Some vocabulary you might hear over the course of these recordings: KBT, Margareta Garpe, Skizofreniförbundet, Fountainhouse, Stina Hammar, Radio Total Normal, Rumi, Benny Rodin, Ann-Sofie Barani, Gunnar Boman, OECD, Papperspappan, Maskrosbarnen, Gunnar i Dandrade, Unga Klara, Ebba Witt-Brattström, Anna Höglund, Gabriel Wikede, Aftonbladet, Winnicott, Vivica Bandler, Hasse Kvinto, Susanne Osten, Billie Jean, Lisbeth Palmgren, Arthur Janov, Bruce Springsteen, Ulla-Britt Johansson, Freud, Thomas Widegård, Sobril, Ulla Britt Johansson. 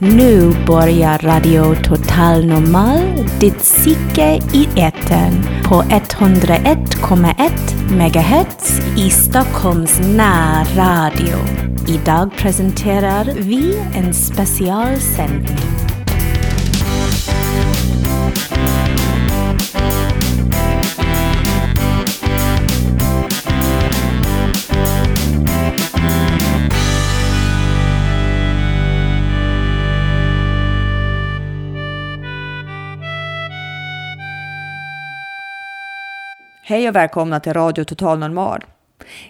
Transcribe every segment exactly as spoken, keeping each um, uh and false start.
Nu börjar Radio Total Normal, ditt psyke i etern, på hundra ett komma ett megahertz i Stockholms närradio. Idag presenterar vi en specialsändning. Hej och välkomna till Radio Total Normal.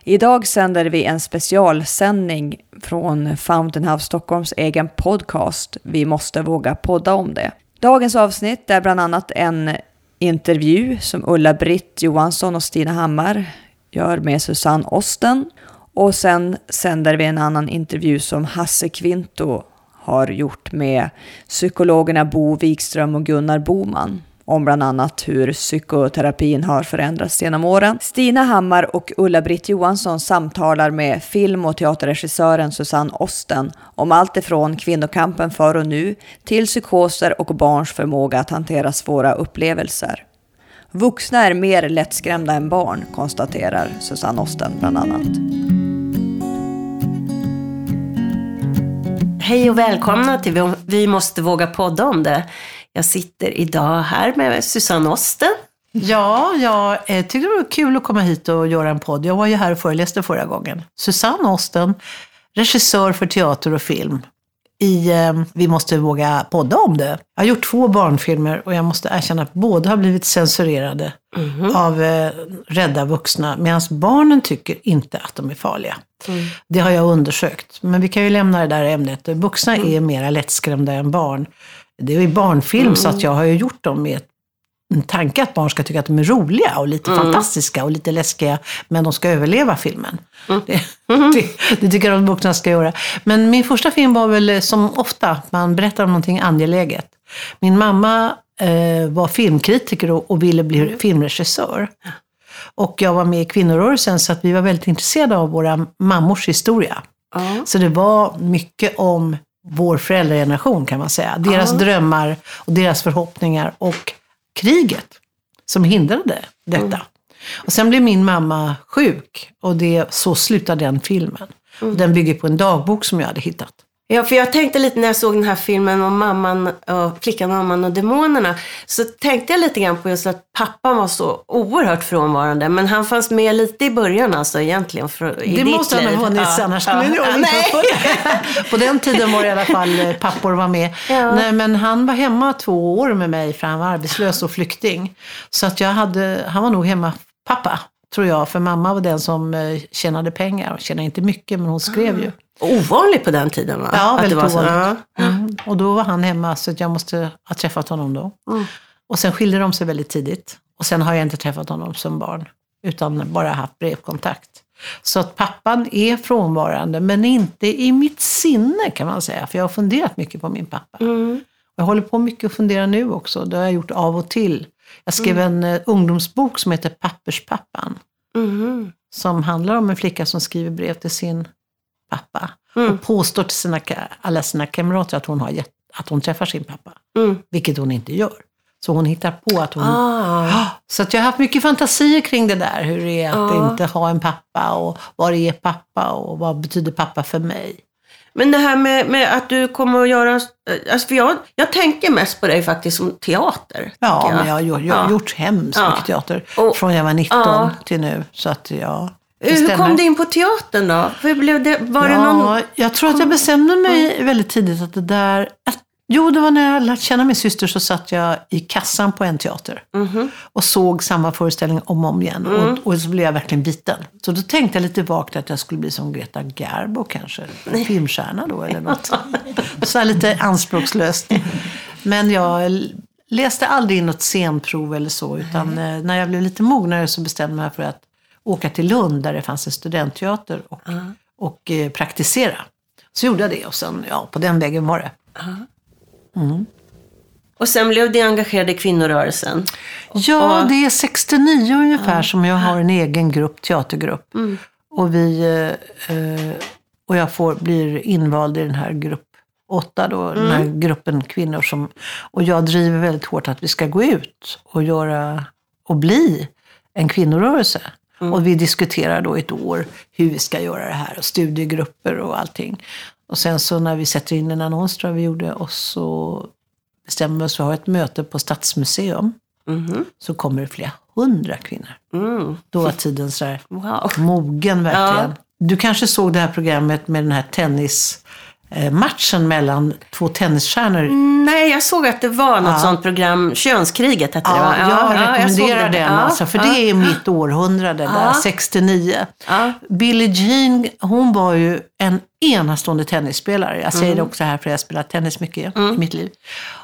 Idag sänder vi en specialsändning från Fountainhouse Stockholms egen podcast. Vi måste våga podda om det. Dagens avsnitt är bland annat en intervju som Ulla Britt Johansson och Stina Hammar gör med Susanne Osten. Och sen sänder vi en annan intervju som Hasse Kvinto har gjort med psykologerna Bo Wikström och Gunnar Boman. Om bland annat hur psykoterapin har förändrats genom åren. Stina Hammar och Ulla-Britt Johansson samtalar med film- och teaterregissören Susanne Osten om allt ifrån kvinnokampen för och nu till psykoser och barns förmåga att hantera svåra upplevelser. Vuxna är mer lättskrämda än barn, konstaterar Susanne Osten bland annat. Hej och välkomna till Vi måste våga podda om det. Jag sitter idag här med Susanne Osten. Ja, jag tycker det var kul att komma hit och göra en podd. Jag var ju här och föreläste förra gången. Susanne Osten, regissör för teater och film. I eh, Vi måste våga podda om det. Jag har gjort två barnfilmer och jag måste erkänna att båda har blivit censurerade mm. av eh, rädda vuxna. Medan barnen tycker inte att de är farliga. Mm. Det har jag undersökt. Men vi kan ju lämna det där ämnet. Vuxna mm. är mera lättskrämda än barn. Det är ju barnfilm mm. så att jag har ju gjort dem med en tanke att barn ska tycka att de är roliga och lite mm. fantastiska och lite läskiga. Men de ska överleva filmen. Mm. Det, det, det tycker jag de vuxna ska göra. Men min första film var väl som ofta att man berättar om någonting angeläget. Min mamma eh, var filmkritiker och, och ville bli mm. filmregissör. Och jag var med i kvinnorörelsen så att vi var väldigt intresserade av våra mammors historia. Mm. Så det var mycket om vår föräldrageneration kan man säga. Deras ja. drömmar och deras förhoppningar och kriget som hindrade detta. Mm. Och sen blev min mamma sjuk och det, så slutade den filmen. Mm. Och den bygger på en dagbok som jag hade hittat. Ja, för jag tänkte lite när jag såg den här filmen om mamman, och flickan, mamman och demonerna, så tänkte jag lite grann på just att pappan var så oerhört frånvarande, men han fanns med lite i början alltså egentligen. För, i det måste han ha hunnit sen, annars skulle jag inte få det. På den tiden var i alla fall pappor var med. Ja. Nej, men han var hemma två år med mig för han var arbetslös och flykting. Så att jag hade, han var nog hemma pappa, tror jag, för mamma var den som tjänade pengar. Hon tjänade inte mycket, men hon skrev mm. ju. Ovanligt på den tiden va? Ja, väldigt ovanligt. Ja. Mm. Och då var han hemma så att jag måste ha träffat honom då. Mm. Och sen skilde de sig väldigt tidigt. Och sen har jag inte träffat honom som barn. Utan bara haft brevkontakt. Så att pappan är frånvarande. Men inte i mitt sinne kan man säga. För jag har funderat mycket på min pappa. Mm. Jag håller på mycket att fundera nu också. Det har jag gjort av och till. Jag skrev mm. en ungdomsbok som heter Papperspappan. Mm. Som handlar om en flicka som skriver brev till sin pappa. Mm. Och påstår till sina, alla sina kamrater att hon, har gett, att hon träffar sin pappa. Mm. Vilket hon inte gör. Så hon hittar på att hon... Ah. Så att jag har haft mycket fantasier kring det där. Hur det är att ah. inte ha en pappa. Och vad är pappa? Och vad betyder pappa för mig? Men det här med, med att du kommer att göra... Alltså för jag, jag tänker mest på dig faktiskt som teater. Ja, jag. men jag har gjort, jag, ah. gjort hemskt mycket ah. teater. Och, från jag var nitton ah. till nu. Så att jag... Hur kom du in på teatern då? Hur blev det, var ja, det någon... Jag tror att jag bestämde mig väldigt tidigt att det där... Att, jo, det var när jag lärde känna min syster så satt jag i kassan på en teater. Mm-hmm. Och såg samma föreställning om och om igen. Mm. Och, och så blev jag verkligen biten. Så då tänkte jag lite vagt att jag skulle bli som Greta Garbo kanske. En filmstjärna då eller något. Så lite anspråkslöst. Men jag... läste aldrig in något scenprov eller så. Utan mm. när jag blev lite mognare så bestämde jag mig för att åka till Lund där det fanns en studentteater och, uh-huh. och eh, praktisera. Så gjorde jag det och sen, ja, på den vägen var det. Uh-huh. Mm. Och sen blev du engagerad i kvinnorörelsen? Och, ja, och... det är sextionio ungefär uh-huh. som jag har en egen grupp, teatergrupp. Mm. Och, vi, eh, och jag får, blir invald i den här grupp, åtta då, mm. den här gruppen kvinnor som, och jag driver väldigt hårt att vi ska gå ut och göra och bli en kvinnorörelse. Mm. Och vi diskuterar då ett år hur vi ska göra det här och studiegrupper och allting. Och sen så när vi sätter in en annons tror jag vi gjorde, och så bestämmer vi oss för att ha ett möte på Stadsmuseum. Mm. Så kommer det flera hundra kvinnor. Mm. Då var tiden så där wow. mogen verkligen. Ja. Du kanske såg det här programmet med den här tennis... matchen mellan två tennisstjärnor. Nej, jag såg att det var något ja. sånt program, Könskriget hette det, ja, va? Ja, jag rekommenderar ja, jag den ja, alltså, för ja. det är mitt århundrade ja. där, sextionio. Ja. Billie Jean, hon var ju en enastående tennisspelare. Jag säger mm. det också här för jag spelar tennis mycket mm. i mitt liv.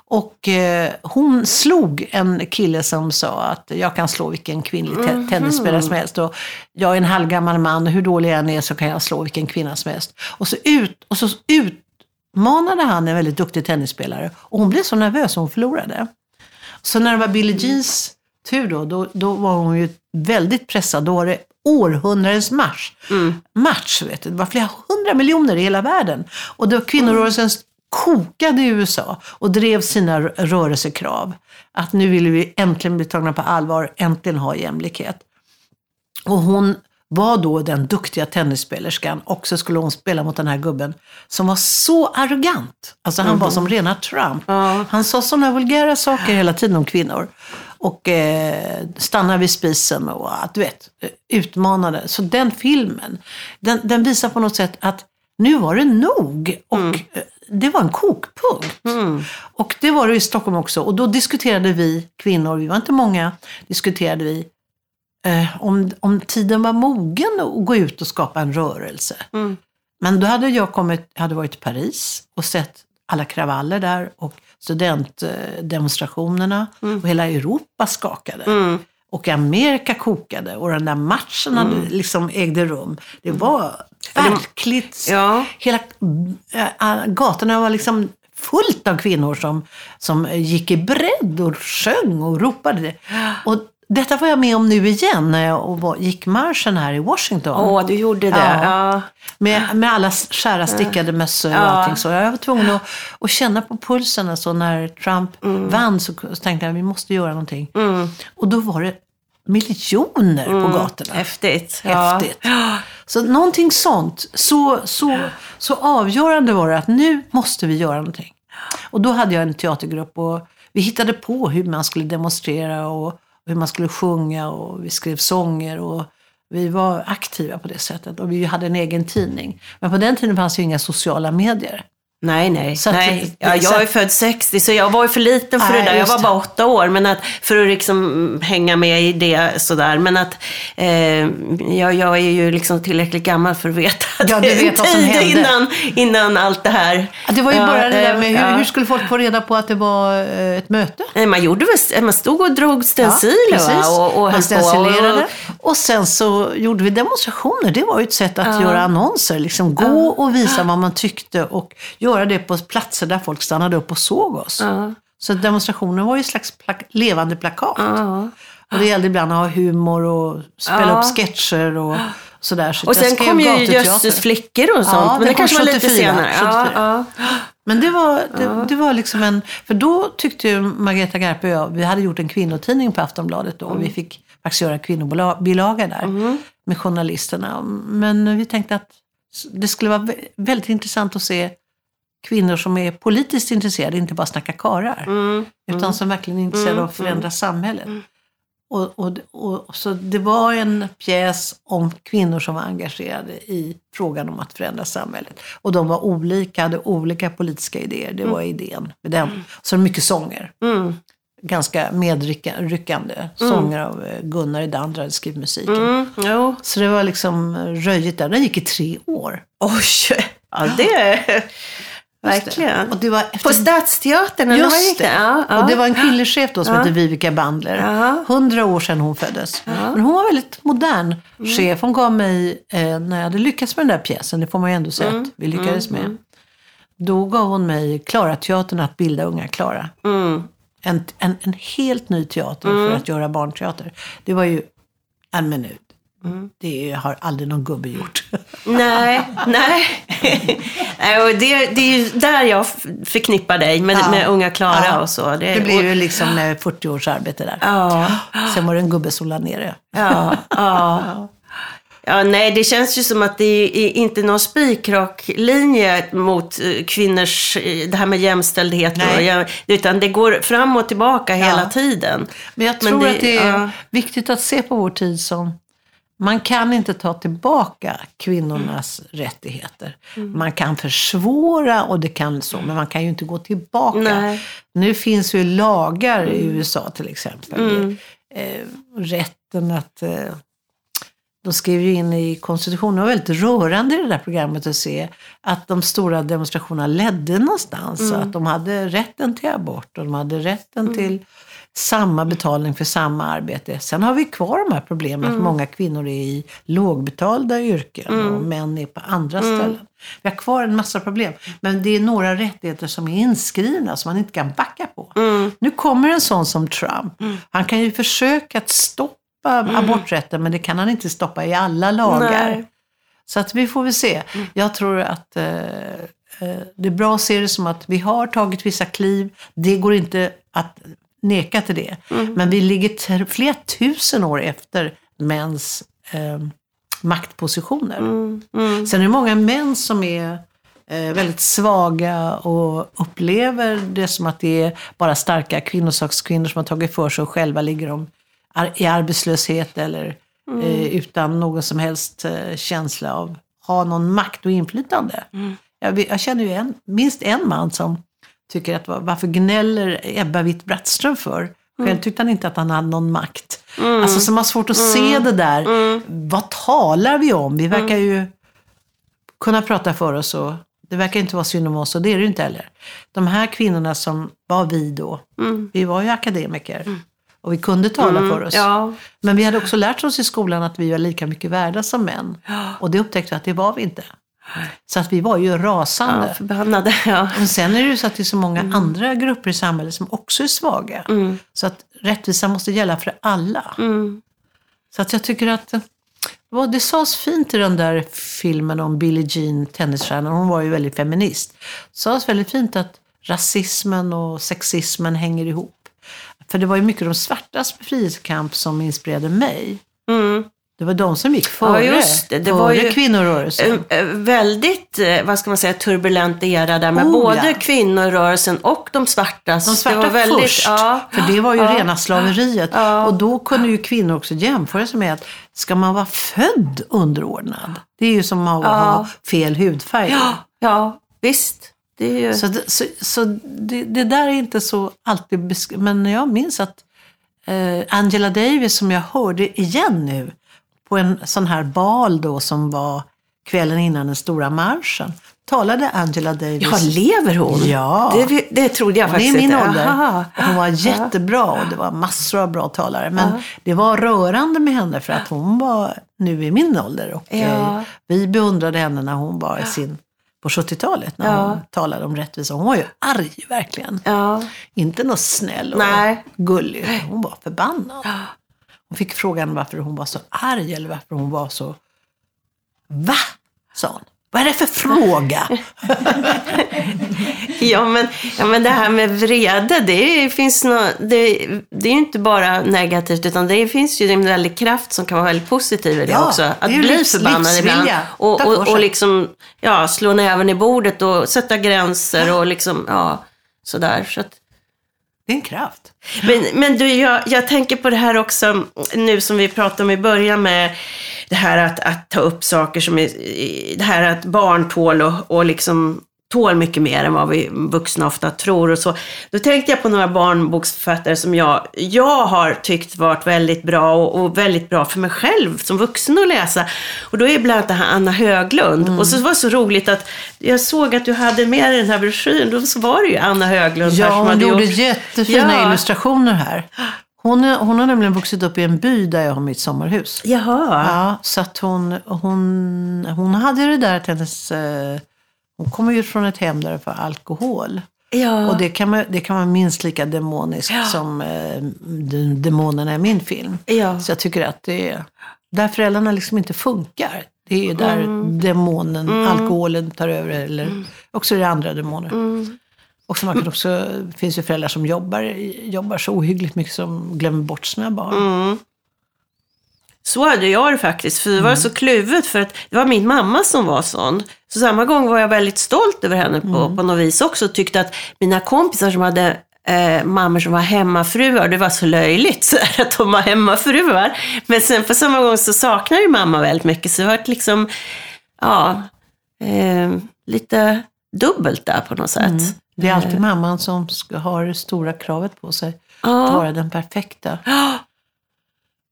Och eh, hon slog en kille som sa att jag kan slå vilken kvinnlig te- mm. tennisspelare som helst. Och jag är en halvgammal man, hur dålig jag än är så kan jag slå vilken kvinna som helst. Och så, ut, och så utmanade han en väldigt duktig tennisspelare. Och hon blev så nervös hon förlorade. Så när det var Billie Jeans tur då, då, då var hon ju väldigt pressad. Då var det århundradens match. Mm. match vet du. Det var flera hundra miljoner i hela världen. Och då kvinnorörelsens mm. kokade i U S A och drev sina rörelsekrav. Att nu ville vi äntligen bli tagna på allvar, äntligen ha jämlikhet. Och hon var då den duktiga tennisspelerskan, och så skulle hon spela mot den här gubben som var så arrogant. Alltså han mm-hmm. var som rena Trump. Ja. Han sa sådana vulgära saker hela tiden om kvinnor. Och eh, stannar vid spisen och du vet, utmanade. Så den filmen, den, den visar på något sätt att nu var det nog och mm. det var en kokpunkt. Mm. Och det var det i Stockholm också. Och då diskuterade vi kvinnor, vi var inte många, diskuterade vi eh, om, om tiden var mogen att gå ut och skapa en rörelse. Mm. Men då hade jag kommit, hade varit i Paris och sett alla kravaller där och studentdemonstrationerna mm. och hela Europa skakade. Mm. Och Amerika kokade och den där matchen hade mm. liksom ägde rum. Det var verkligt. Mm. Ja. Hela äh, gatorna var liksom fullt av kvinnor som, som gick i bredd och sjöng och ropade. Och detta var jag med om nu igen när jag var, gick marschen här i Washington. Åh, du gjorde det. Ja. Ja. Med, med alla skära stickade mössor och ja. allting. Så jag var tvungen att, att känna på pulsen. Alltså när Trump mm. vann så tänkte jag vi måste göra någonting. Mm. Och då var det miljoner mm. på gatorna. Häftigt. Häftigt. Ja. Så någonting sånt. Så, så, så avgörande var det att nu måste vi göra någonting. Och då hade jag en teatergrupp och vi hittade på hur man skulle demonstrera och hur man skulle sjunga, och vi skrev sånger och vi var aktiva på det sättet, och vi hade en egen tidning. Men på den tiden fanns ju inga sociala medier. Nej, nej. Så att, nej. Ja, jag är att, född sextio så jag var ju för liten för nej, det där. Jag var bara åtta år, men att, för att liksom hänga med i det sådär. Men att eh, jag, jag är ju liksom tillräckligt gammal för att veta ja, du vet vad som hände. Innan, innan allt det här. Ja, det var ju ja, bara det där med hur, ja. hur skulle folk få reda på att det var ett möte? Nej, man, gjorde, man stod och drog stenciler ja, och, och höll stencilerade. Och, och sen så gjorde vi demonstrationer. Det var ju ett sätt att ja. göra annonser. Liksom gå och visa vad man tyckte och göra det på platser där folk stannade upp och såg oss. Uh-huh. Så demonstrationen var ju slags plak- levande plakat. Uh-huh. Och det gällde ibland att ha humor och spela uh-huh. upp sketcher och uh-huh. sådär. Så och sen kom ju Jösses flickor och sånt. Ja, men det kanske var lite senare. Ja, ja. Men det var, det, ja. det var liksom en... För då tyckte ju Margareta Garpe och jag... Vi hade gjort en kvinnotidning på Aftonbladet då. Mm. Och vi fick faktiskt göra kvinnobilaga där. Mm. Med journalisterna. Men vi tänkte att det skulle vara väldigt intressant att se... kvinnor som är politiskt intresserade, inte bara snacka karar, mm, utan mm, som verkligen är intresserade mm, av att förändra mm, samhället. Mm. Och, och, och, så det var en pjäs om kvinnor som var engagerade i frågan om att förändra samhället. Och de var olika, hade olika politiska idéer, det var mm. idén med den. Så mycket sånger, mm. ganska medryckande mm. sånger av Gunnar i Dandrade skrev musiken. Mm, jo. Så det var liksom röjigt där, den gick i tre år. Oj, ja det verkligen. Och det var efter... På Stadsteatern eller vad gick det? Ja, ja. Och det var en kvinnlig chef då som ja. hette Vivica Bandler. Hundra ja. år sedan hon föddes. Ja. Men hon var väldigt modern mm. chef. Hon gav mig, eh, när jag hade lyckats med den där pjäsen, det får man ju ändå säga mm. att vi lyckades mm. med. Då gav hon mig Klarateatern att bilda Unga Klara. Mm. En, en, en helt ny teater mm. för att göra barnteater. Det var ju en minut. Mm. Det har aldrig någon gubbe gjort. Nej, nej. det, det är ju där jag förknippar dig med, ja. med Unga Klara ja. och så. Det, det blir ju liksom fyrtio års arbete där. Ja. Sen var det en gubbe sola ner det. Ja, ja. ja. Ja, nej, det känns ju som att det är inte någon spikrak linje mot kvinnors, det här med jämställdhet. Och, utan det går fram och tillbaka ja. hela tiden. Men jag tror Men det, att det är ja. viktigt att se på vår tid som, man kan inte ta tillbaka kvinnornas mm. rättigheter. Mm. Man kan försvåra och det kan så, men man kan ju inte gå tillbaka. Nej. Nu finns ju lagar i U S A till exempel. Mm. Eh, rätten att... Eh, de skrev ju in i konstitutionen, och var väldigt rörande i det där programmet att se att de stora demonstrationerna ledde någonstans. Mm. Så att de hade rätten till abort och de hade rätten mm. till samma betalning för samma arbete. Sen har vi kvar de här problemen mm. att många kvinnor är i lågbetalda yrken mm. och män är på andra mm. ställen. Vi har kvar en massa problem, men det är några rättigheter som är inskrivna som man inte kan backa på. Mm. Nu kommer en sån som Trump. Mm. Han kan ju försöka att stoppa Mm. aborträtten, men det kan han inte stoppa i alla lagar. Nej. Så att vi får väl se. Mm. Jag tror att eh, det är bra att se det som att vi har tagit vissa kliv. Det går inte att neka till det. Mm. Men vi ligger t- flera tusen år efter mäns eh, maktpositioner. Mm. Mm. Sen är det många män som är eh, väldigt svaga och upplever det som att det är bara starka kvinnosakskvinnor som har tagit för sig och själva ligger om i arbetslöshet eller mm. eh, utan någon som helst eh, känsla av ha någon makt och inflytande. Mm. Jag, jag känner ju en, minst en man som tycker att varför gnäller Ebba Witt-Brattström för? Själv mm. tyckte han inte att han hade någon makt. Mm. Alltså som har svårt att mm. se det där. Mm. Vad talar vi om? Vi verkar mm. ju kunna prata för oss och det verkar inte vara synd om oss och det är det ju inte heller. De här kvinnorna som var vi då, mm. vi var ju akademiker. Mm. Och vi kunde tala mm, för oss. Ja. Men vi hade också lärt oss i skolan att vi var lika mycket värda som män. Ja. Och det upptäckte vi att det var vi inte. Så att vi var ju rasande. Ja, förbannade, ja. Men sen är det ju så att det är så många mm. andra grupper i samhället som också är svaga. Mm. Så att rättvisa måste gälla för alla. Mm. Så att jag tycker att... Det sades fint i den där filmen om Billie Jean, tennisstjärnan. Hon var ju väldigt feminist. Det sades väldigt fint att rasismen och sexismen hänger ihop. För det var ju mycket de svartas befrielsekamp som inspirerade mig. Mm. Det var de som gick före, ja, just det. Det före var ju kvinnorörelsen. Väldigt, vad ska man säga, turbulent era där med oh, både ja. kvinnorörelsen och de svarta. De svarta det var väldigt, först, ja, för det var ju ja, rena slaveriet. Ja, och då kunde ju kvinnor också jämföra sig med att ska man vara född underordnad? Det är ju som att ja. ha fel hudfärg. Ja, ja visst. Ju... Så, det, så, så det, det där är inte så alltid besk- men jag minns att eh, Angela Davis som jag hörde igen nu på en sån här bal då som var kvällen innan den stora marschen talade Angela Davis. Ja, lever hon? Ja. Det, det trodde jag faktiskt inte. Det är min ålder. Aha. Hon var jättebra och det var massor av bra talare. Men aha. det var rörande med henne för att hon var nu i min ålder. Och ja. eh, vi beundrade henne när hon var i sin... På sjuttiotalet när ja. hon talade om rättvisa. Hon var ju arg verkligen. Ja. Inte något snäll och nej. gullig. Hon var förbannad. Hon fick frågan varför hon var så arg. Eller varför hon var så... Va? Sa hon. Vad är det för fråga? ja, men, ja men det här med vrede. Det, finns nå, det, det är ju inte bara negativt. Utan det finns ju en väldig kraft som kan vara väldigt positiv i det ja, också. Att det bli förbannad ibland. Och, och, och liksom ja, slå näven i bordet. Och sätta gränser. Och liksom ja, sådär. Så att, det är en kraft. Men, men du, jag, jag tänker på det här också nu som vi pratade om i början med det här att, att ta upp saker som är, det här att barn tål och, och liksom tål mycket mer än vad vi vuxna ofta tror och så. Då tänkte jag på några barnboksförfattare som jag, jag har tyckt varit väldigt bra och, och väldigt bra för mig själv som vuxen att läsa. Och då är bland annat det här Anna Höglund. Mm. Och så var det så roligt att jag såg att du hade med dig den här broschyren. Då så var det ju Anna Höglund. Ja, här som hon hade gjorde gjort... jättefina ja. illustrationer här. Hon, hon har nämligen vuxit upp i en by där jag har mitt sommarhus. Jaha. Ja, så att hon, hon, hon hade det där att hennes... Eh, Hon kommer ju från ett hem där för alkohol. Ja. Och det kan, man, det kan vara minst lika demoniskt ja. som eh, demonerna i min film. Ja. Så jag tycker att det är där föräldrarna liksom inte funkar. Det är där mm. demonen, mm. alkoholen tar över, eller mm. också är det andra demoner. Mm. Och så man kan också, finns ju föräldrar som jobbar, jobbar så ohyggligt mycket som glömmer bort sina barn. Mm. Så hade jag det faktiskt, för det var mm. så kluvet, för att det var min mamma som var sån. Så samma gång var jag väldigt stolt över henne på, mm. på något vis också. Tyckte att mina kompisar som hade eh, mammor som var hemmafruar, det var så löjligt så här, att de var hemmafruar. Men sen på samma gång så saknade ju mamma väldigt mycket. Så det var liksom, ja, eh, lite dubbelt där på något sätt. Mm. Det är alltid mamman som ska, har det stora kravet på sig ah. att vara den perfekta. Ah.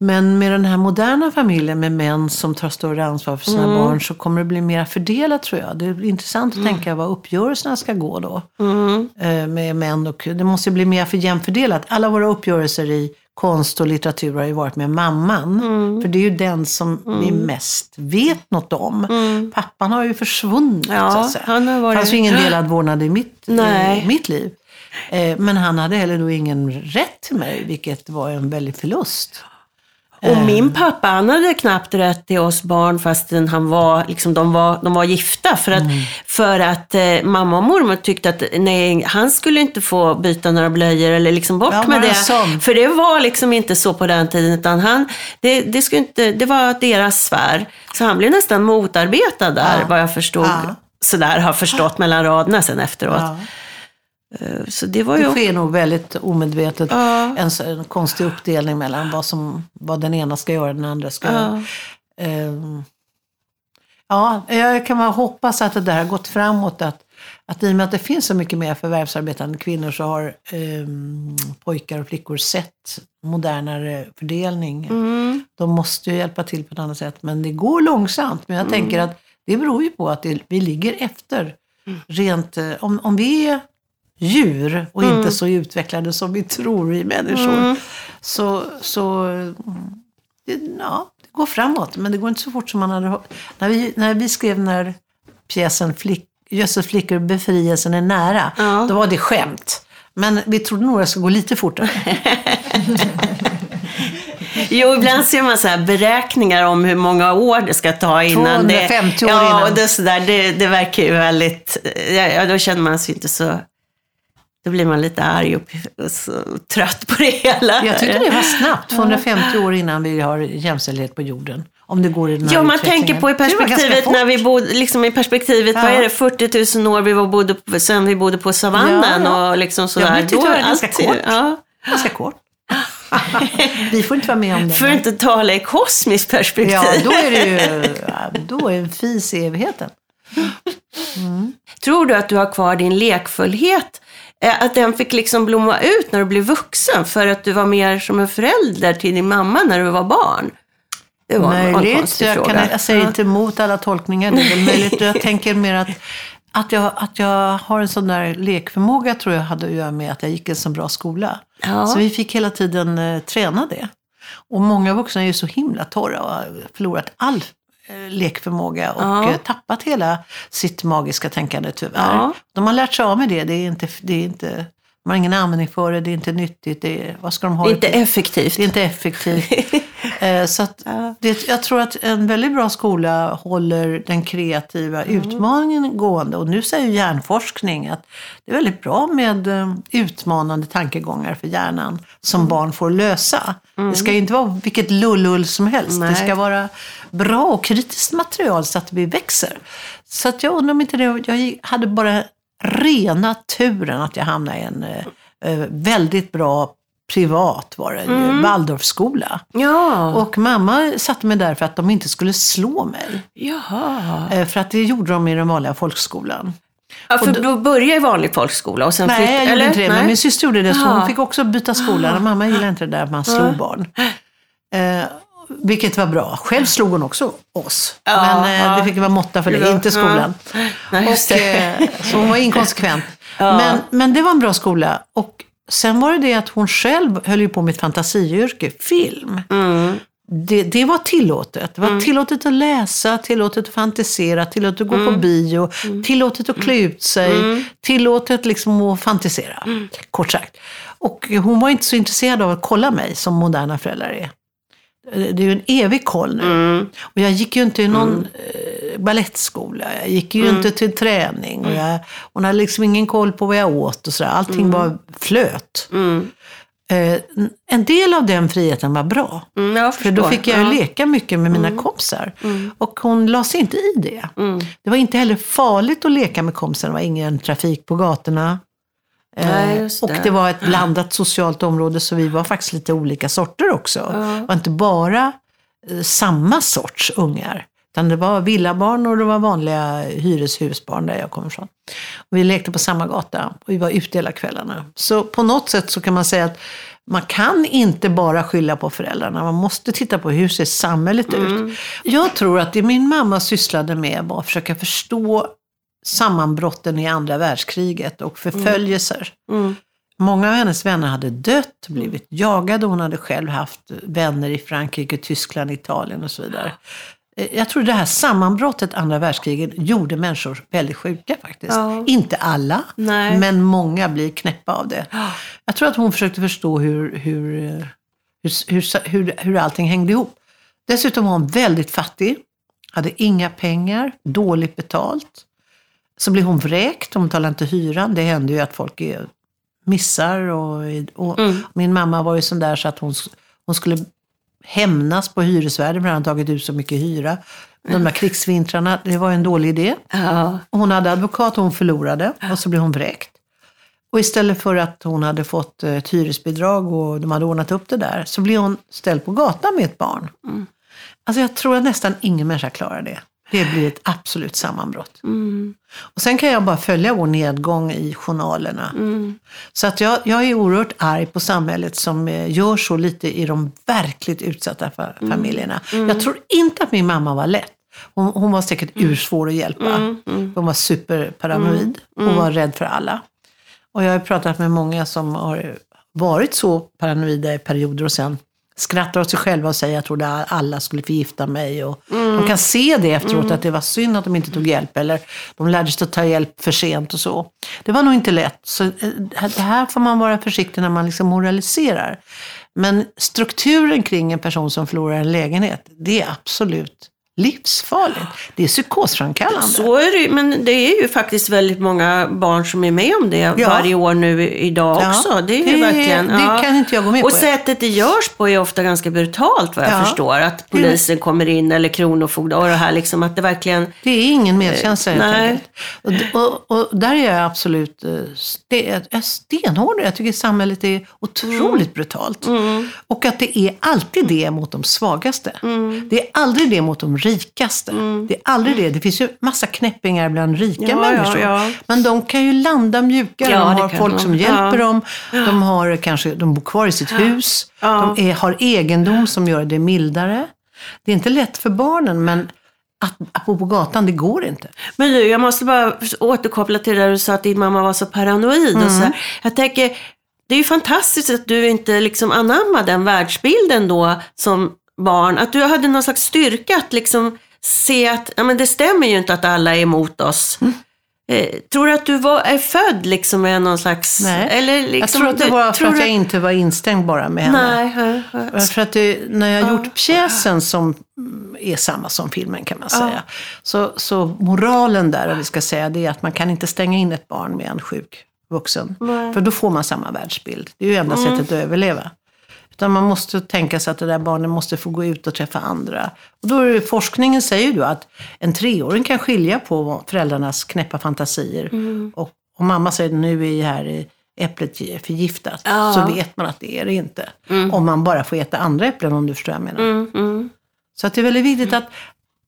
Men med den här moderna familjen med män som tar större ansvar för sina mm. barn, så kommer det bli mer fördelat, tror jag. Det är intressant att mm. tänka vad uppgörelserna ska gå då mm. med män. Och det måste bli mer för jämfördelat. Alla våra uppgörelser i konst och litteratur har ju varit med mamman. Mm. För det är ju den som mm. vi mest vet något om. Mm. Pappan har ju försvunnit. Ja, så att säga. Han har varit... Fanns ju ingen delad vårdnad i mitt, i mitt liv. Men han hade heller då ingen rätt till mig, vilket var en väldig förlust. Och min pappa, han hade knappt rätt till oss barn, fastän han var, liksom, de, var, de var gifta. För att, mm. för att eh, mamma och mormor tyckte att nej, han skulle inte få byta några blöjor eller liksom bort ja, med det. Sån. För det var liksom inte så på den tiden, utan han, det, det, skulle inte, det var deras sfär. Så han blev nästan motarbetad där, ja. vad jag förstod. Ja. Sådär har förstått mellan raderna sen efteråt. Ja. Så det var ju... det sker nog väldigt omedvetet ja. en, en konstig uppdelning mellan vad, som, vad den ena ska göra och den andra ska ja. göra. Ja, jag kan bara hoppas att det där har gått framåt, att, att i och med att det finns så mycket mer förvärvsarbetande kvinnor, så har um, pojkar och flickor sett modernare fördelning. Mm. De måste ju hjälpa till på ett annat sätt, men det går långsamt. Men jag mm. tänker att det beror ju på att det, vi ligger efter mm. rent, om, om vi är djur och mm. inte så utvecklade som vi tror i människor mm. så, så det, ja, det går framåt, men det går inte så fort som man hade när vi, när vi skrev när pjäsen flick, Jösses flickor, befrielsen är nära ja. då var det skämt, men vi trodde nog att det skulle gå lite fortare. Jo, ibland ser man så här beräkningar om hur många år det ska ta innan det tvåhundrafemtio år ja, innan. Och det, så där, det, det verkar ju väldigt ja, då känner man sig inte så. Då blir man lite arg och, och, så, och trött på det hela. Jag tycker det var snabbt, tvåhundrafemtio år innan vi har jämställdhet på jorden. Om det går i den här ja, man tänker på i perspektivet när vi bodde, liksom i perspektivet, ja. vad är det, fyrtiotusen år vi var bodde, sen vi bodde på savannen ja, ja. och liksom sådär. Ja, men det var ganska kort. Ja. Ganska kort. Vi får inte vara med om det. För att inte tala i kosmiskt perspektiv. Ja, då är det ju, då är en fis i evigheten. Mm. Tror du att du har kvar din lekfullhet? Att den fick liksom blomma ut när du blev vuxen, för att du var mer som en förälder till din mamma när du var barn? Det var möjligt, en konstig jag fråga. Kan, jag säger inte emot alla tolkningar, det är väl möjligt. Jag tänker mer att, att, jag, att jag har en sån där lekförmåga, tror jag hade att göra med att jag gick i en så bra skola. Ja. Så vi fick hela tiden eh, träna det. Och många vuxna är ju så himla torra och har förlorat all lekförmåga och ja. tappat hela sitt magiska tänkande, tyvärr. Ja. De har lärt sig av med det. Det är inte, det är inte, man har ingen användning för det. Det är inte nyttigt. Det är, vad ska de ha det, det inte effektivt. Det är inte effektivt. Så att det, jag tror att en väldigt bra skola håller den kreativa mm. utmaningen gående. Och nu säger ju hjärnforskning att det är väldigt bra med utmanande tankegångar för hjärnan som mm. barn får lösa. Mm. Det ska ju inte vara vilket lullull som helst. Nej. Det ska vara bra och kritiskt material så att vi växer. Så att jag undrar om inte det, jag hade bara rena turen att jag hamnade i en eh, väldigt bra privat, var det mm. ju, Waldorfskola. Ja. Och mamma satte mig där för att de inte skulle slå mig. Jaha. Eh, för att det gjorde de i den vanliga folkskolan. Ja, för då, då började i vanlig folkskola. Och sen nej, fick, jag gjorde eller? inte det. Men nej. Min syster gjorde det, så hon fick också byta skola. Och mamma gillade inte det där att man slog barn. Eh, Vilket var bra. Själv slog hon också oss. Ja, men ja. det fick vara måtta för det, ja. inte skolan. Ja. Nej, och, så hon var inkonsekvent. Ja. Men, men det var en bra skola. Och sen var det det att hon själv höll ju på med ett fantasiyrke, film. Mm. Det, det var tillåtet. Det var mm. tillåtet att läsa, tillåtet att fantisera, tillåtet att gå mm. på bio, mm. tillåtet att klä ut sig, mm. tillåtet liksom att fantisera, mm. kort sagt. Och hon var inte så intresserad av att kolla mig som moderna föräldrar är. det är ju en evig koll nu. Mm. Och jag gick ju inte i någon mm. ballettskola. Jag gick ju mm. inte till träning. Och jag hon hade liksom ingen koll på vad jag åt och sådär. Allting mm. var flöt. Mm. Eh, en del av den friheten var bra. Mm, jag förstår. För då fick jag ju ja. leka mycket med mina mm. kompisar. Mm. Och hon la sig inte i det. Mm. Det var inte heller farligt att leka med kompisar. Det var ingen trafik på gatorna. Ja, just det. Och det var ett blandat socialt område, så vi var faktiskt lite olika sorter också. Ja. Det var inte bara eh, samma sorts ungar, utan det var villabarn och det var vanliga hyreshusbarn där jag kommer från. Och vi lekte på samma gata och vi var ute hela kvällarna. Så på något sätt så kan man säga att man kan inte bara skylla på föräldrarna. Man måste titta på hur ser samhället mm. ut. Jag tror att det min mamma sysslade med var att försöka förstå sammanbrotten i andra världskriget och förföljelser. Mm. Mm. Många av hennes vänner hade dött, blivit jagade. Hon hade själv haft vänner i Frankrike, Tyskland, Italien och så vidare. Jag tror det här sammanbrottet andra världskriget gjorde människor väldigt sjuka faktiskt. Ja. Inte alla, nej, men många blir knäppa av det. Jag tror att hon försökte förstå hur, hur, hur, hur, hur, hur allting hängde ihop. Dessutom var hon väldigt fattig, hade inga pengar, dåligt betalt. Så blir hon vräkt, hon talar inte hyran. Det hände ju att folk missar. Och, och mm. min mamma var ju sån där så att hon, hon skulle hämnas på hyresvärden för han tagit ut så mycket hyra. De där krigsvintrarna, det var en dålig idé. Ja. Hon hade advokat och hon förlorade. Och så blev hon vräkt. Och istället för att hon hade fått ett hyresbidrag och de hade ordnat upp det där, så blev hon ställd på gatan med ett barn. Mm. Alltså jag tror att nästan ingen människa klarar det. Det blir ett absolut sammanbrott. Mm. Och sen kan jag bara följa vår nedgång i journalerna. Mm. Så att jag, jag är oerhört arg på samhället som gör så lite i de verkligt utsatta familjerna. Mm. Jag tror inte att min mamma var lätt. Hon, hon var säkert mm. ursvår att hjälpa. Mm. Mm. Hon var superparanoid. Mm. Hon var rädd för alla. Och jag har pratat med många som har varit så paranoida i perioder och sen skrattar åt sig själva och säger jag trodde alla skulle förgifta mig. Och mm. de kan se det efteråt mm. att det var synd att de inte tog hjälp. Eller de lärde sig att ta hjälp för sent och så. Det var nog inte lätt. Så det här får man vara försiktig när man liksom moraliserar. Men strukturen kring en person som förlorar en lägenhet, det är absolut livsfarligt. Det är psykosframkallande. Så är det ju, men det är ju faktiskt väldigt många barn som är med om det ja. varje år nu idag ja. också. Det är det, ju verkligen. Det ja. kan inte jag gå med och på. Och sättet det görs på är ofta ganska brutalt vad jag ja. förstår. Att polisen mm. kommer in eller kronofogden och det här liksom att det verkligen... Det är ingen medkänsla helt enkelt. Och, och, och där är jag absolut sten, jag stenhård. Jag tycker samhället är otroligt mm. brutalt. Mm. Och att det är alltid det mot de svagaste. Mm. Det är aldrig det mot de rikaste. Mm. Det är aldrig det. Det finns ju massa knäppingar bland rika ja, människor. Ja, ja. Men de kan ju landa mjukare. Ja, de har folk man. som hjälper ja. dem. De har kanske, de bor kvar i sitt ja. hus. Ja. De är, har egendom som gör det mildare. Det är inte lätt för barnen, men att bo på gatan, det går inte. Men du, jag måste bara återkoppla till det där du sa att din mamma var så paranoid. Mm. Och så här. Jag tänker, det är ju fantastiskt att du inte liksom anammar den världsbilden då som barn, att du hade någon slags styrka att liksom se att ja, men det stämmer ju inte att alla är emot oss. Mm. Eh, tror du att du var, är född liksom med någon slags... Nej, eller liksom, jag tror att det var för att jag att... inte var instängd bara med henne. Nej, ja, ja. För att det, när jag ja. gjort pjäsen som är samma som filmen kan man säga, ja. så, så moralen där, om vi ska säga, det är att man kan inte stänga in ett barn med en sjuk vuxen. Nej. För då får man samma världsbild. Det är ju enda mm. sättet att överleva. Man måste tänka sig att det där barnen måste få gå ut och träffa andra. Och då är det, forskningen säger ju att en treåring kan skilja på föräldrarnas knäppa fantasier. Mm. Och om mamma säger nu är här i äpplet förgiftat ja. så vet man att det är det inte. Mm. Om man bara får äta andra äpplen, om du förstår vad jag menar. Mm. Mm. Så att det är väldigt viktigt att,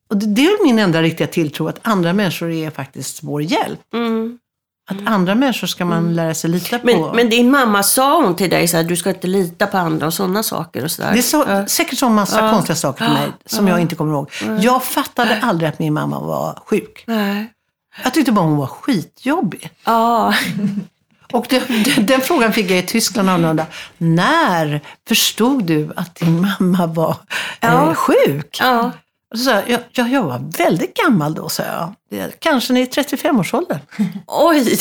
och det är min enda riktiga tilltro, att andra människor är faktiskt vår hjälp. Mm. Att andra människor ska man lära sig lita på. Men, men din mamma sa hon till dig så här, du ska inte lita på andra och sådana saker och så där. Det är så, uh. säkert så massa uh. konstiga saker till mig som uh. jag inte kommer ihåg. Uh. Jag fattade aldrig att min mamma var sjuk. Uh. Jag tyckte bara hon var skitjobbig. Ja. Uh. Och det, det, den frågan fick jag i Tyskland annorlunda. När förstod du att din mamma var uh. eh, sjuk? Ja. Uh. Så här, jag, jag, jag var väldigt gammal då, sa jag. Det, kanske i trettiofem-årsåldern. Oj!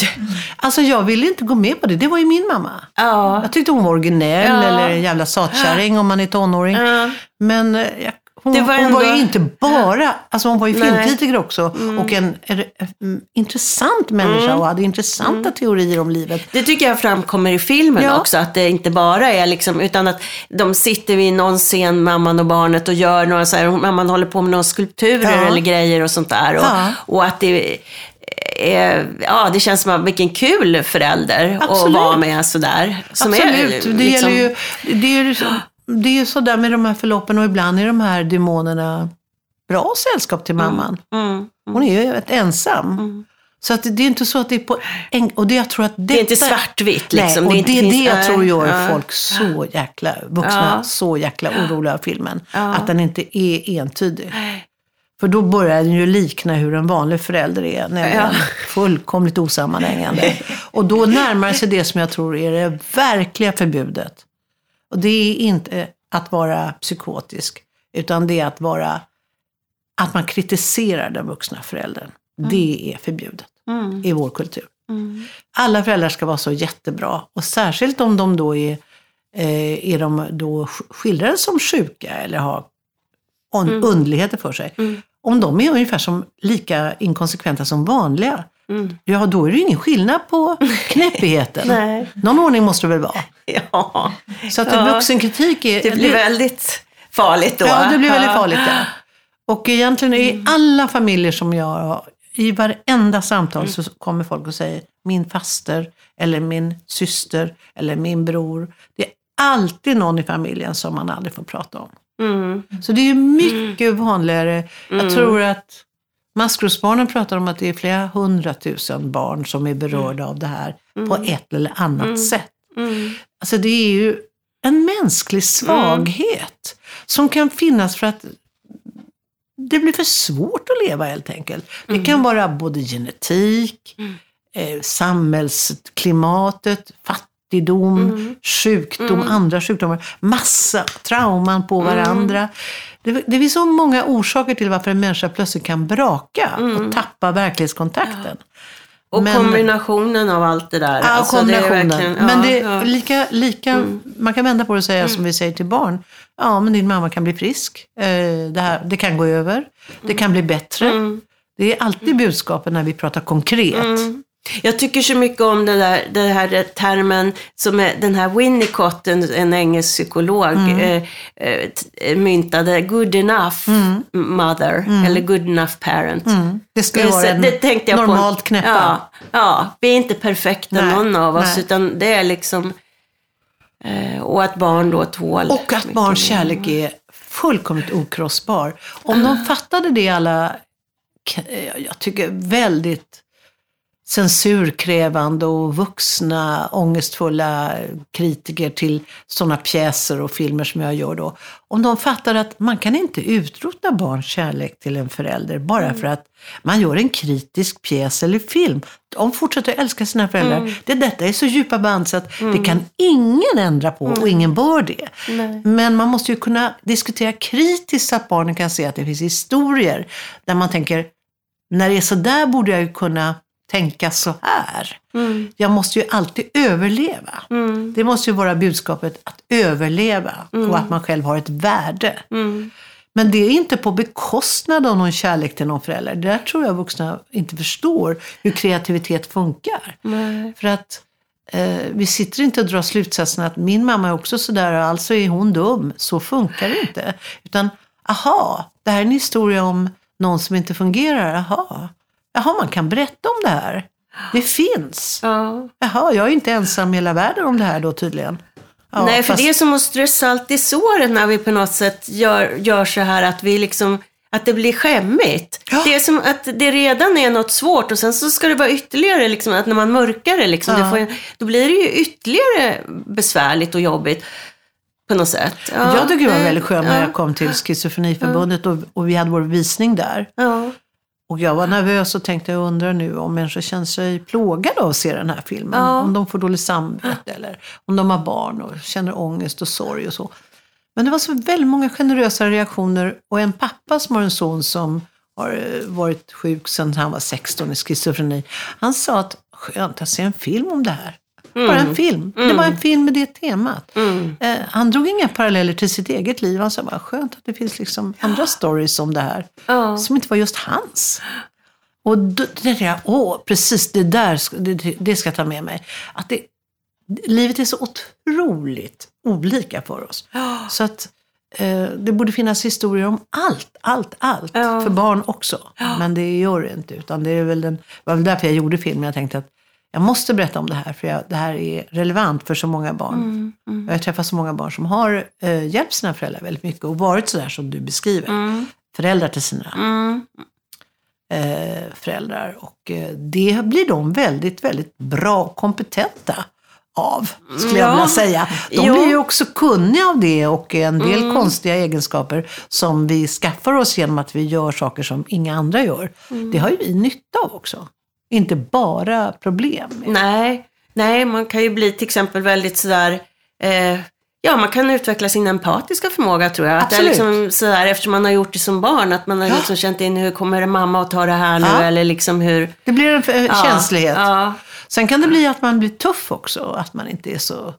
Alltså jag ville inte gå med på det. Det var ju min mamma. Ja. Jag tyckte hon var originell ja. eller en jävla satkärring om man är tonåring. Ja. Men jag, hon, det var, hon ändå... var ju inte bara, alltså hon var ju filmkritiker också mm. och en, en, en intressant människa mm. och hade intressanta mm. teorier om livet. Det tycker jag framkommer i filmen ja. också, att det inte bara är liksom, utan att de sitter vid någon scen, mamman och barnet, och gör några så här, mamman håller på med några skulpturer ja. eller grejer och sånt där och, ja. och att det ja, det känns som att vilken kul förälder att vara med sådär. Som absolut, är, det liksom... gäller ju det är ju det är ju sådär med de här förloppen, och ibland är de här demonerna bra sällskap till mamman. Mm, mm, mm. Hon är ju ett ensam. Mm. Så att det, det är inte så att det är på en, och det jag tror att detta, det är inte svartvitt liksom. Nej, och det är det, det jag tror gör ja. folk så jäkla vuxna ja. så jäkla oroliga av filmen ja. att den inte är entydig. För då börjar den ju likna hur en vanlig förälder är, nämligen ja. fullkomligt osammanhängande. Och då närmar sig det som jag tror är det verkliga förbudet. Och det är inte att vara psykotisk, utan det är att vara att man kritiserar den vuxna föräldern. Mm. Det är förbjudet mm. i vår kultur. Mm. Alla föräldrar ska vara så jättebra, och särskilt om de då är, är de då skildrade som sjuka eller har mm. underligheter för sig. Mm. Om de är ungefär som lika inkonsekventa som vanliga, mm. ja, då är det ju ingen skillnad på knäppigheten. Nej. Någon ordning måste det väl vara. Ja. Så att ja. vuxenkritik är... Det blir det, väldigt farligt då. Ja, det blir ja. väldigt farligt. Ja. Och egentligen i mm. alla familjer som jag har, i varenda samtal mm. så kommer folk och säger min faster, eller min syster, eller min bror. Det är alltid någon i familjen som man aldrig får prata om. Mm. Så det är ju mycket mm. vanligare. Jag tror att Maskrosbarnen pratar om att det är flera hundratusen barn som är berörda mm. av det här mm. på ett eller annat mm. sätt. Mm. Alltså det är ju en mänsklig svaghet mm. som kan finnas för att det blir för svårt att leva helt enkelt. Det mm. kan vara både genetik, mm. eh, samhällsklimatet, fattigdom, Mm. sjukdom, mm. andra sjukdomar, massa trauman på varandra. Mm. Det, det finns så många orsaker till varför en människa plötsligt kan braka mm. och tappa verklighetskontakten. Ja. Och men, kombinationen av allt det där. Ja, alltså, kombinationen. Det är ja, men det är lika, lika, mm. man kan vända på det och säga mm. som vi säger till barn. Ja, men din mamma kan bli frisk. Det, här, det kan gå över. Mm. Det kan bli bättre. Mm. Det är alltid budskapet när vi pratar konkret. Mm. Jag tycker så mycket om den där, den här termen som är, den här Winnicott, en, en engelsk psykolog mm. eh, myntade, good enough mm. mother mm. eller good enough parent. Mm. Det ska vara en det normalt på. knäppa. Ja, ja, vi är inte perfekta nej, någon av oss nej. utan det är liksom eh, och att barn då tål. Och att barns kärlek är fullkomligt okrossbar. Om mm. de fattade det alla, jag tycker väldigt censurkrävande och vuxna, ångestfulla kritiker till sådana pjäser och filmer som jag gör då. Om de fattar att man kan inte utrota barns kärlek till en förälder bara mm. för att man gör en kritisk pjäs eller film. De fortsätter att älska sina föräldrar. Mm. Det, detta är så djupa band så att mm. det kan ingen ändra på mm. och ingen bör det. Nej. Men man måste ju kunna diskutera kritiskt så att barnen kan se att det finns historier där man tänker, när det är så där borde jag ju kunna tänka så här. Mm. Jag måste ju alltid överleva. Mm. Det måste ju vara budskapet att överleva mm. och att man själv har ett värde. Mm. Men det är inte på bekostnad av någon kärlek till någon förälder. Det där tror jag vuxna inte förstår hur kreativitet funkar. Nej. För att eh, vi sitter inte och drar slutsatsen att min mamma är också sådär och alltså är hon dum. Så funkar det inte. Utan, aha, det här är en historia om någon som inte fungerar. Aha. Jaha, man kan berätta om det här. Det finns. Ja. Jaha, jag är inte ensam i hela världen om det här då tydligen. Ja, nej, för fast... det är som att strössa allt i såret när vi på något sätt gör, gör så här att vi liksom, att det blir skämmigt. Ja. Det är som att det redan är något svårt och sen så ska det vara ytterligare liksom, att när man mörkar det liksom, ja. det får, då blir det ju ytterligare besvärligt och jobbigt. På något sätt. Ja, jag tycker det var väldigt skönt ja. när jag kom till Skizofreniförbundet ja. och, och vi hade vår visning där. Ja. Och jag var nervös och tänkte, jag undrar nu om människor känner sig plågade av att se den här filmen. Ja. Om de får dåligt samvete eller om de har barn och känner ångest och sorg och så. Men det var så väldigt många generösa reaktioner. Och en pappa som har en son som har varit sjuk sedan han var sexton i schizofreni. Han sa att skönt att se en film om det här. Mm. Bara en film. Mm. Det var en film med det temat. Mm. Eh, han drog inga paralleller till sitt eget liv. Han sa bara, skönt att det finns liksom ja. andra stories om det här. Ja. Som inte var just hans. Och då tänkte jag, åh, precis det där, det, det ska jag ta med mig. Att det, livet är så otroligt olika för oss. Ja. Så att eh, det borde finnas historier om allt, allt, allt. Ja. För barn också. Ja. Men det gör det inte. Utan det är väl den, var väl därför jag gjorde filmen. Jag tänkte att jag måste berätta om det här. För jag, det här är relevant för så många barn. Mm, mm. Jag träffar så många barn som har eh, hjälpt sina föräldrar väldigt mycket. Och varit så där som du beskriver. Mm. Föräldrar till sina mm. eh, föräldrar. Och eh, det blir de väldigt, väldigt bra och kompetenta av, skulle jag ja. vilja säga. De jo. blir ju också kunniga av det och en del mm. konstiga egenskaper som vi skaffar oss genom att vi gör saker som inga andra gör. Mm. Det har ju vi nytta av också. Inte bara problem. Nej, nej, man kan ju bli till exempel väldigt sådär eh, ja, man kan utveckla sin empatiska förmåga, tror jag. Att det är liksom sådär, eftersom man har gjort det som barn, att man har ja. liksom känt in, hur kommer mamma att ta det här nu? Ja. Eller liksom hur... Det blir en för- ja. känslighet. Ja. Sen kan det bli att man blir tuff också. Att man inte är så...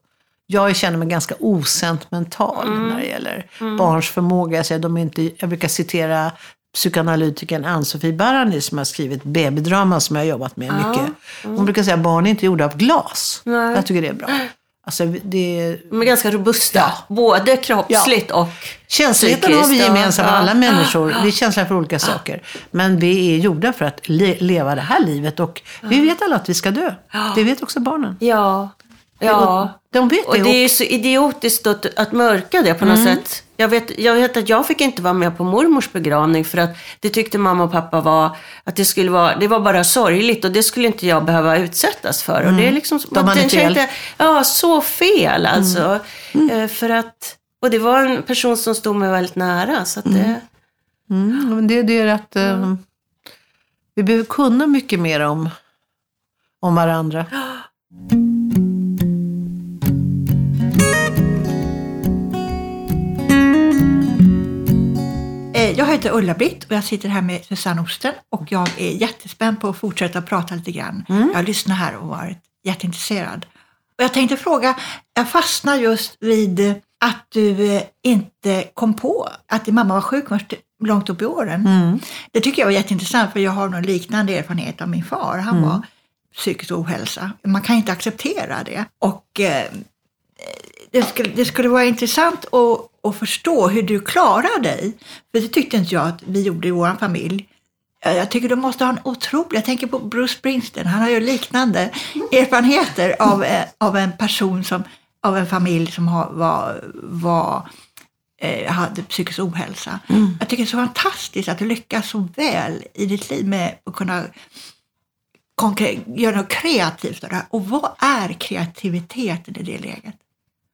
Jag känner mig ganska osentimental mm. när det gäller mm. barns förmåga. Så de är inte, jag brukar citera psykoanalytikern Ann-Sofie Barani som har skrivit babydrama som jag har jobbat med ja. mycket. Hon mm. brukar säga att barn är inte gjorda av glas. Nej. Jag tycker det är bra. Alltså det... De är ganska robusta. Ja. Både kroppsligt ja. och känsligheten psykiskt. Har vi gemensamt ja. alla människor. Vi är känsliga för olika ja. saker. Men vi är gjorda för att le- leva det här livet. Och ja. vi vet alla att vi ska dö. Ja. Det vet också barnen. Ja. ja. De vet det. Och det är så idiotiskt att, att mörka det på något mm. sätt. Jag vet, jag vet att jag fick inte vara med på mormors begravning för att det tyckte mamma och pappa var att det skulle vara, det var bara sorgligt och det skulle inte jag behöva utsättas för. Mm. Och det är liksom, De man, den kände, ja, så fel alltså. Mm. Mm. För att, och det var en person som stod mig väldigt nära. Så att mm. det... Mm. Men det, det är att mm. um, vi behöver kunna mycket mer om, om varandra. Jag heter Ulla-Britt och jag sitter här med Susanne Osten och jag är jättespänd på att fortsätta prata lite grann. Mm. Jag lyssnar här och varit jätteintresserad. Och jag tänkte fråga, jag fastnar just vid att du inte kom på att din mamma var sjuk långt upp i åren. Mm. Det tycker jag var jätteintressant för jag har någon liknande erfarenhet av min far. Han mm. var psykisk ohälsa. Man kan inte acceptera det. Och eh, det, skulle, det skulle vara intressant att och förstå hur du klarar dig. För det tyckte inte jag att vi gjorde i vår familj. Jag tycker de måste ha en otrolig... Jag tänker på Bruce Springsteen. Han har ju liknande erfarenheter av, av en person som... Av en familj som har, var, var, eh, hade psykisk ohälsa. Mm. Jag tycker det är så fantastiskt att du lyckas så väl i ditt liv med att kunna konkre- göra något kreativt av det här. Och vad är kreativiteten i det läget?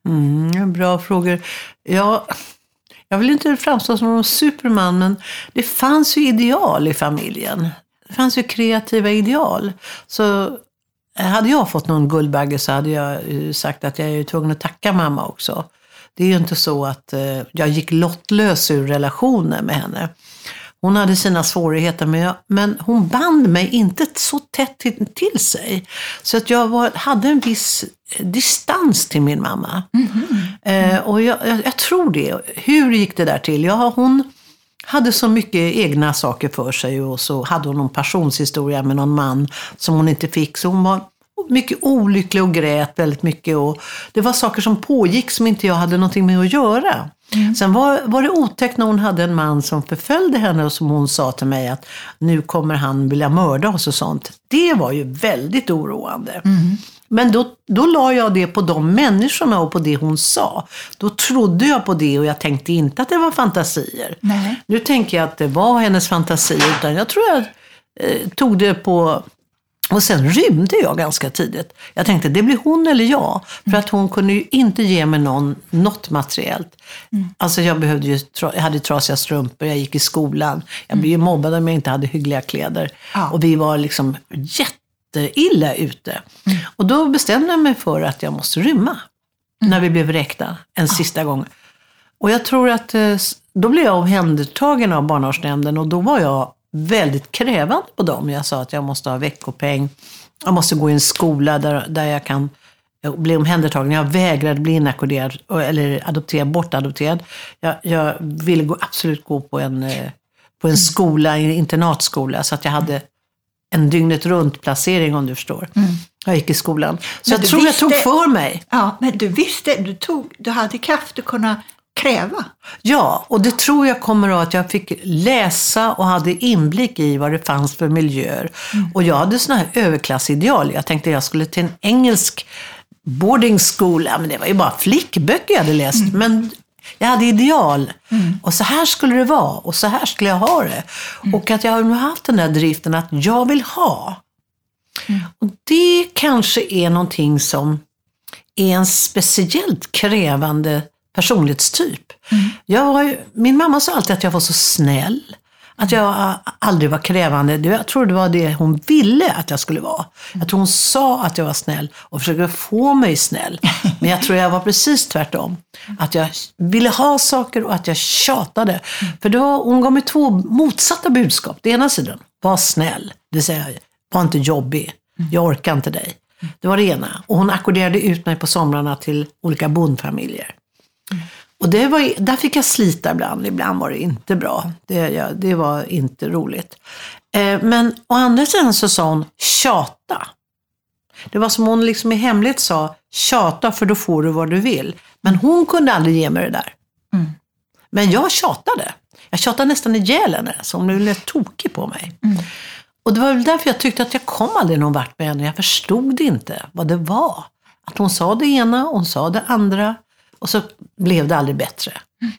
Mm, bra frågor. Ja, jag vill inte framstå som någon superman, men det fanns ju ideal i familjen. Det fanns ju kreativa ideal. Så hade jag fått någon guldbagge så hade jag sagt att jag är tvungen att tacka mamma också. Det är ju inte så att jag gick lottlös ur relationen med henne. Hon hade sina svårigheter, men, jag, men hon band mig inte så tätt till, till sig. Så att jag var, hade en viss distans till min mamma. Mm-hmm. Eh, och jag, jag, jag tror det. Hur gick det där till? Ja, hon hade så mycket egna saker för sig. Och så hade hon någon passionshistoria med någon man som hon inte fick. Så hon var mycket olycklig och grät väldigt mycket. Och det var saker som pågick som inte jag hade någonting med att göra. Mm. Sen var, var det otäckt när hon hade en man som förföljde henne och som hon sa till mig att nu kommer han vilja mörda oss och sånt. Det var ju väldigt oroande. Mm. Men då, då la jag det på de människorna och på det hon sa. Då trodde jag på det och jag tänkte inte att det var fantasier. Nej. Nu tänker jag att det var hennes fantasi utan jag tror jag eh, tog det på... Och sen rymde jag ganska tidigt. Jag tänkte, det blir hon eller jag. För att hon kunde ju inte ge mig någon, något materiellt. Mm. Alltså jag, behövde ju, jag hade trasiga strumpor, jag gick i skolan. Jag blev ju mobbad om jag inte hade hyggliga kläder. Ja. Och vi var liksom jätteilla ute. Mm. Och då bestämde jag mig för att jag måste rymma. Mm. När vi blev räkta en ja. sista gång. Och jag tror att då blev jag omhändertagen av barnavårdsnämnden. Och då var jag... väldigt krävande på dem. Jag sa att jag måste ha veckopeng. Jag måste gå i en skola där, där jag kan Jag blev omhändertagen. Jag vägrade bli inackorderad eller adopterad, bortadopterad. Jag, jag ville gå, absolut gå på en, på en skola, en internatskola. Så att jag hade en dygnet runt placering, om du förstår. Mm. Jag gick i skolan. Så men jag tror visste, jag tog för mig. Ja, men du visste, du, tog, du hade kraft att kunna kräva. Ja, och det tror jag kommer av att jag fick läsa och hade inblick i vad det fanns för miljöer. Mm. Och jag hade såna här överklassideal. Jag tänkte jag skulle till en engelsk boardingskola, men det var ju bara flickböcker jag hade läst, mm. men jag hade ideal, mm. och så här skulle det vara och så här skulle jag ha det, mm. och att jag har haft den där driften att jag vill ha, mm. och det kanske är någonting som är en speciellt krävande personlighetstyp. Mm. Jag var ju, min mamma sa alltid att jag var så snäll, att jag aldrig var krävande. Jag tror det var det hon ville att jag skulle vara. Jag tror hon sa att jag var snäll och försökte få mig snäll. Men jag tror jag var precis tvärtom. Att jag ville ha saker och att jag tjatade. För då, hon gav mig två motsatta budskap. Det ena sidan, var snäll. Det vill säga, var inte jobbig. Jag orkar inte dig. Det var det ena. Och hon ackorderade ut mig på somrarna till olika bondfamiljer. Och det var, där fick jag slita ibland. Ibland var det inte bra. Det, ja, det var inte roligt. Eh, men å andra sidan så sa hon tjata. Det var som hon liksom i hemlighet sa tjata, för då får du vad du vill. Men hon kunde aldrig ge mig det där. Mm. Men jag tjatade. Jag tjatade nästan ihjäl henne. Så hon blev lite tokig på mig. Mm. Och det var väl därför jag tyckte att jag kom aldrig någon vart med henne. Jag förstod inte vad det var. Att hon sa det ena, hon sa det andra. Och så blev det aldrig bättre. Mm.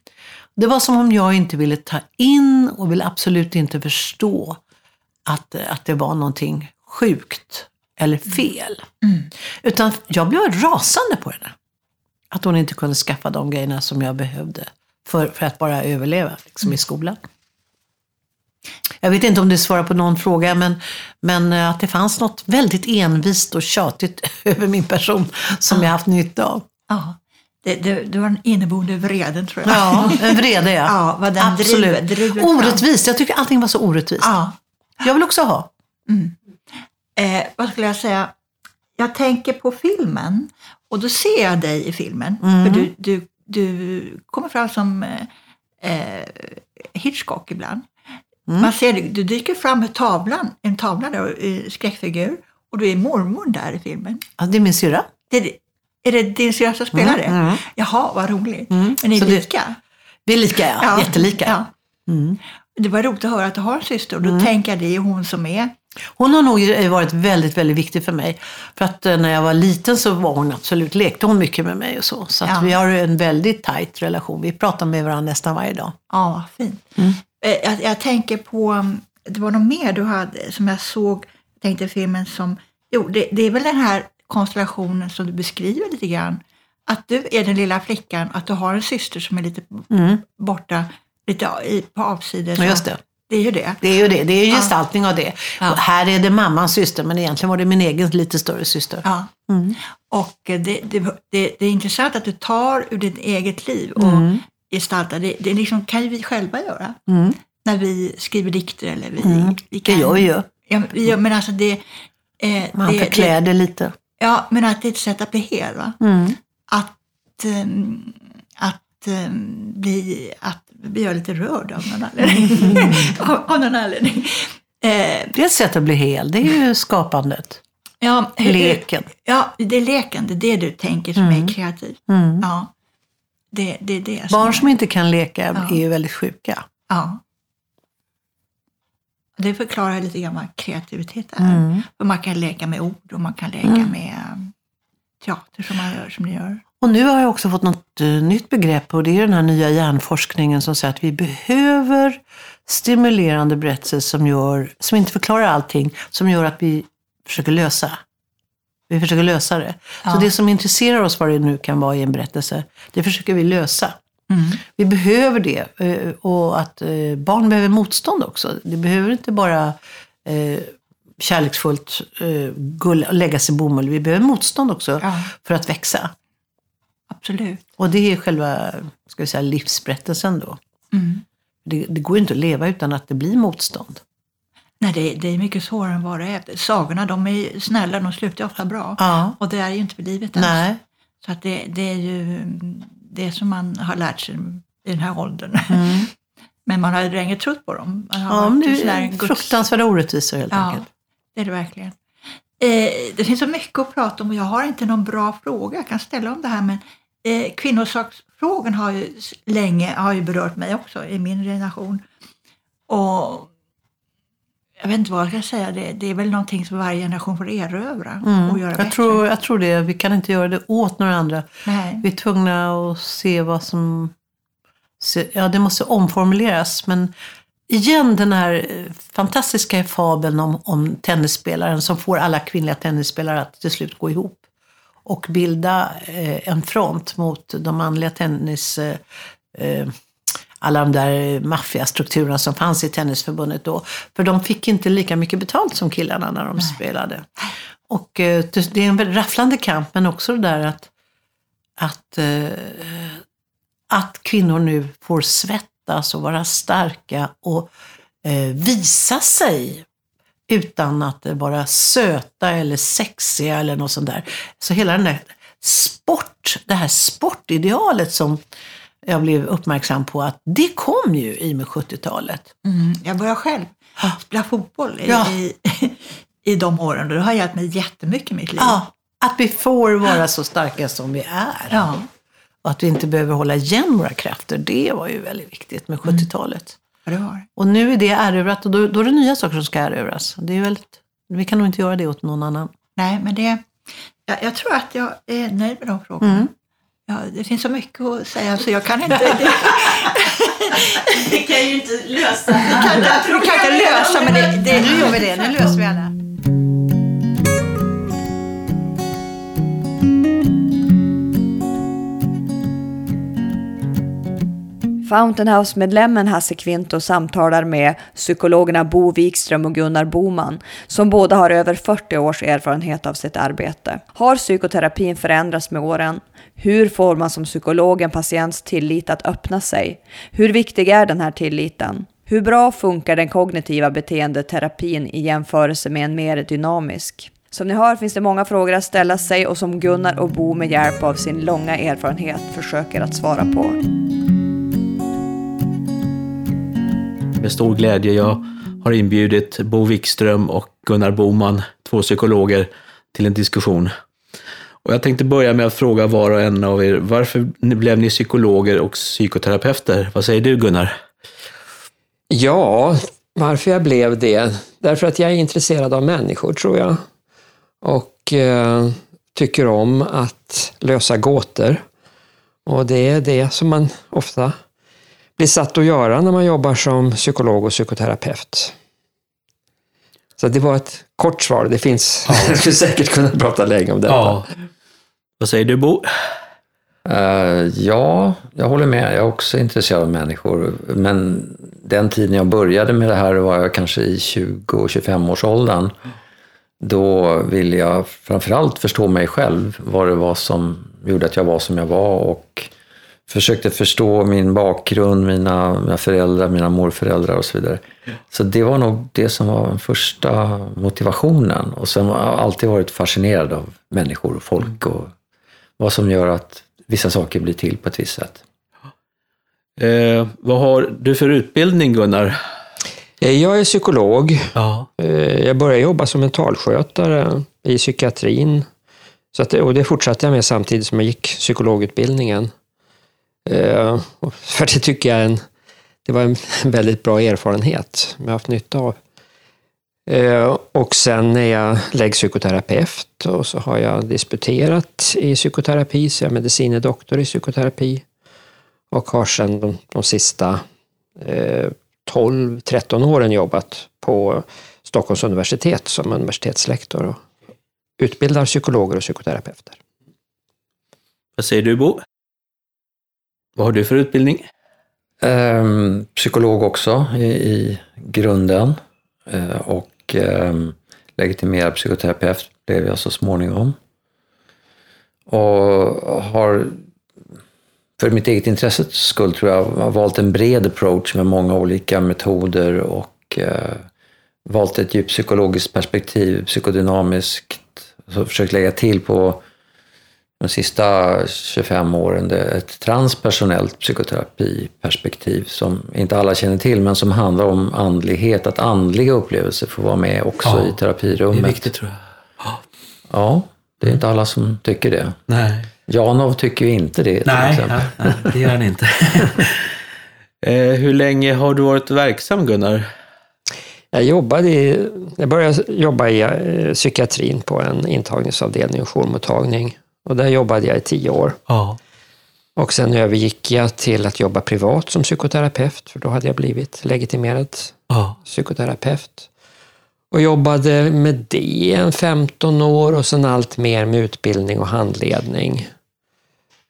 Det var som om jag inte ville ta in och ville absolut inte förstå att, att det var någonting sjukt eller fel. Mm. Utan jag blev rasande på henne. Att hon inte kunde skaffa de grejerna som jag behövde för, för att bara överleva liksom, mm. i skolan. Jag vet inte om du svarar på någon fråga, men, men att det fanns något väldigt envist och tjatigt över min person som mm. jag haft nytta av. Ja. Det, det, det var en inneboende vreden, tror jag. Ja, en vrede, ja. Ja, vad den absolut. Driver, orättvist, jag tycker allting var så orättvist. Ja. Jag vill också ha. Mm. Eh, vad skulle jag säga? Jag tänker på filmen, och då ser jag dig i filmen. Mm. För du, du, du kommer fram som eh, Hitchcock ibland. Mm. Man ser, du dyker fram med tavlan, en tavla där, i skräckfigur. Och du är mormor där i filmen. Ja, det är min syra. Det är det. Är det din syster som spelar det? Mm, mm. Jaha, vad roligt. Mm. Men ni är lika? Du, vi är lika, ja. ja. Jättelika. Ja. Mm. Det var roligt att höra att du har en syster. Och då mm. tänker det är hon som är... Hon har nog varit väldigt, väldigt viktig för mig. För att när jag var liten så var hon absolut... Lekte hon mycket med mig och så. Så att ja. Vi har en väldigt tajt relation. Vi pratar med varandra nästan varje dag. Ja, fint. Mm. Jag, jag tänker på... Det var något mer du hade som jag såg... Jag tänkte filmen som... Jo, det, det är väl den här... konstellationen som du beskriver lite grann, att du är den lilla flickan, att du har en syster som är lite mm. borta, lite på avsidan. Ja, just det. Det är ju det. Det är ju det. Det är ju gestaltning ja. Av det. Ja. Och här är det mammans syster, men egentligen var det min egen lite större syster. Ja. Mm. Och det, det, det, det är intressant att du tar ur ditt eget liv och mm. gestaltar. Det, det liksom kan ju vi själva göra. Mm. När vi skriver dikter eller vi, mm. vi kan. Det gör vi ju. Ja, vi gör, men alltså det... Eh, Man det, förklär det, det lite. Ja, men att det är ett sätt att bli hel, va? Mm. Att, um, att, um, bli, att bli lite rörd av någon anledning. Mm. av, av någon anledning. Eh, det är ett sätt att bli hel, det är ju skapandet. Ja, leken. Ja, det är lekande, det du tänker som mm. är kreativt. Mm. Ja, det, det är det. Som Barn som är. Inte kan leka ja. Är ju väldigt sjuka. Ja. Det förklarar lite grann vad kreativitet är. Mm. För man kan leka med ord och man kan leka mm. med teater som man gör som ni gör. Och nu har jag också fått något uh, nytt begrepp, och det är den här nya hjärnforskningen som säger att vi behöver stimulerande berättelser som gör, som inte förklarar allting, som gör att vi försöker lösa. Vi försöker lösa det. Ja. Så det som intresserar oss, vad det nu kan vara i en berättelse, det försöker vi lösa. Mm. Vi behöver det, och att barn behöver motstånd också. Det behöver inte bara kärleksfullt lägga sig i bomull. Vi behöver motstånd också ja. För att växa. Absolut. Och det är själva, ska vi säga, livsberättelsen då. Mm. Det, det går ju inte att leva utan att det blir motstånd. Nej, det, det är mycket svårare än vad det är. Sagorna, de är snälla, de slutar ofta bra. Ja. Och det är ju inte för livet ens. Nej. Så att det, det är ju det som man har lärt sig i den här åldern. Mm. Men man har ju länge trott på dem. Man har ja, men det är guds... fruktansvärda orättvisor helt ja, enkelt. Det är det verkligen. Eh, det finns så mycket att prata om och jag har inte någon bra fråga jag kan ställa om det här. Men eh, kvinnosaksfrågan har ju länge har ju berört mig också i min generation. Och jag vet inte vad jag ska säga. Det, det är väl någonting som varje generation får erövra. Mm. Och göra jag, tror, jag tror det. Vi kan inte göra det åt några andra. Nej. Vi är tvungna att se vad som... Ja, det måste omformuleras. Men igen den här fantastiska fabeln om, om tennisspelaren som får alla kvinnliga tennisspelare att till slut gå ihop. Och bilda eh, en front mot de manliga tennis... Eh, eh, alla de där maffiastrukturerna som fanns i tennisförbundet då. För de fick inte lika mycket betalt som killarna när de Nej. Spelade. Och det är en rafflande kamp, men också det där att, att, att kvinnor nu får svettas och vara starka och visa sig utan att vara söta eller sexiga eller något sånt där. Så hela den där sport, det här sportidealet som... Jag blev uppmärksam på att det kom ju i med sjuttiotalet. Mm, jag började själv spela fotboll i, ja. i, i de åren. Det har hjälpt mig jättemycket i mitt liv. Ja, att vi får vara så starka som vi är. Ja. Och att vi inte behöver hålla igen våra krafter. Det var ju väldigt viktigt med sjuttiotalet. Mm. Ja, det var. Och nu är det erövrat och då, då är det nya saker som ska erövras. Det är väldigt, vi kan nog inte göra det åt någon annan. Nej, men det, jag, jag tror att jag är nöjd med de frågorna. Mm. Ja, det finns så mycket att säga så jag kan inte... Det, det kan ju inte lösa. Det kan, jag tror kan inte lösa, men det, det, nu gör vi det. Nu löser vi alla. Fountainhouse-medlemmen Hasse Kvinto samtalar med psykologerna Bo Wikström och Gunnar Boman, som båda har över fyrtio års erfarenhet av sitt arbete. Har psykoterapin förändrats med åren? Hur får man som psykolog en patients tillit att öppna sig? Hur viktig är den här tilliten? Hur bra funkar den kognitiva beteendeterapin i jämförelse med en mer dynamisk? Som ni hör finns det många frågor att ställa sig och som Gunnar och Bo med hjälp av sin långa erfarenhet försöker att svara på. Med stor glädje jag har inbjudit Bo Wikström och Gunnar Boman, två psykologer, till en diskussion. Och jag tänkte börja med att fråga var och en av er, varför blev ni psykologer och psykoterapeuter? Vad säger du, Gunnar? Ja, varför jag blev det? Därför att jag är intresserad av människor, tror jag. Och eh, tycker om att lösa gåtor. Och det är det som man ofta blir satt att göra när man jobbar som psykolog och psykoterapeut. Så det var ett kort svar. Det finns... Ja. Jag skulle säkert kunna prata länge om detta. Ja. Vad säger du, Bo? Uh, ja, jag håller med. Jag är också intresserad av människor. Men den tiden jag började med det här var jag kanske i tjugo till tjugofem års åldern. Då ville jag framförallt förstå mig själv. Vad det var som gjorde att jag var som jag var. Och försökte förstå min bakgrund, mina, mina föräldrar, mina morföräldrar och så vidare. Så det var nog det som var den första motivationen. Och sen har jag alltid varit fascinerad av människor och folk och vad som gör att vissa saker blir till på ett visst sätt. Eh, vad har du för utbildning, Gunnar? Jag är psykolog. Ja. Jag började jobba som mentalskötare i psykiatrin. Så att, och det fortsatte jag med samtidigt som jag gick psykologutbildningen. Uh, för det tycker jag en, det var en väldigt bra erfarenhet jag har haft nytta av. Uh, och sen är jag läggpsykoterapeut och så har jag disputerat i psykoterapi, så jag är medicinedoktor i psykoterapi och har sedan de, de sista uh, tolv tretton åren jobbat på Stockholms universitet som universitetslektor och utbildar psykologer och psykoterapeuter. Vad säger du, Bo? Vad har du för utbildning? Um, psykolog också i, i grunden. Uh, och um, legitimerad psykoterapeut blev jag så småningom. Och har, för mitt eget intresse skull tror jag, valt en bred approach med många olika metoder och uh, valt ett djupt psykologiskt perspektiv, psykodynamiskt, så försökt lägga till på de sista tjugofem åren ett transpersonellt psykoterapiperspektiv som inte alla känner till, men som handlar om andlighet, att andliga upplevelser får vara med också ja, i terapirummet. Det är viktigt, tror jag. Ja, ja det är mm. inte alla som tycker det. Nej. Janov tycker ju inte det. Nej, till exempel. Ja, nej, det gör han inte. Hur länge har du varit verksam, Gunnar? Jag, jobbade i, jag började jobba i eh, psykiatrin på en intagningsavdelning och jourmottagning. Och där jobbade jag i tio år. Ja. Och sen övergick jag till att jobba privat som psykoterapeut. För då hade jag blivit legitimerad ja. psykoterapeut. Och jobbade med det en femton år. Och sen allt mer med utbildning och handledning.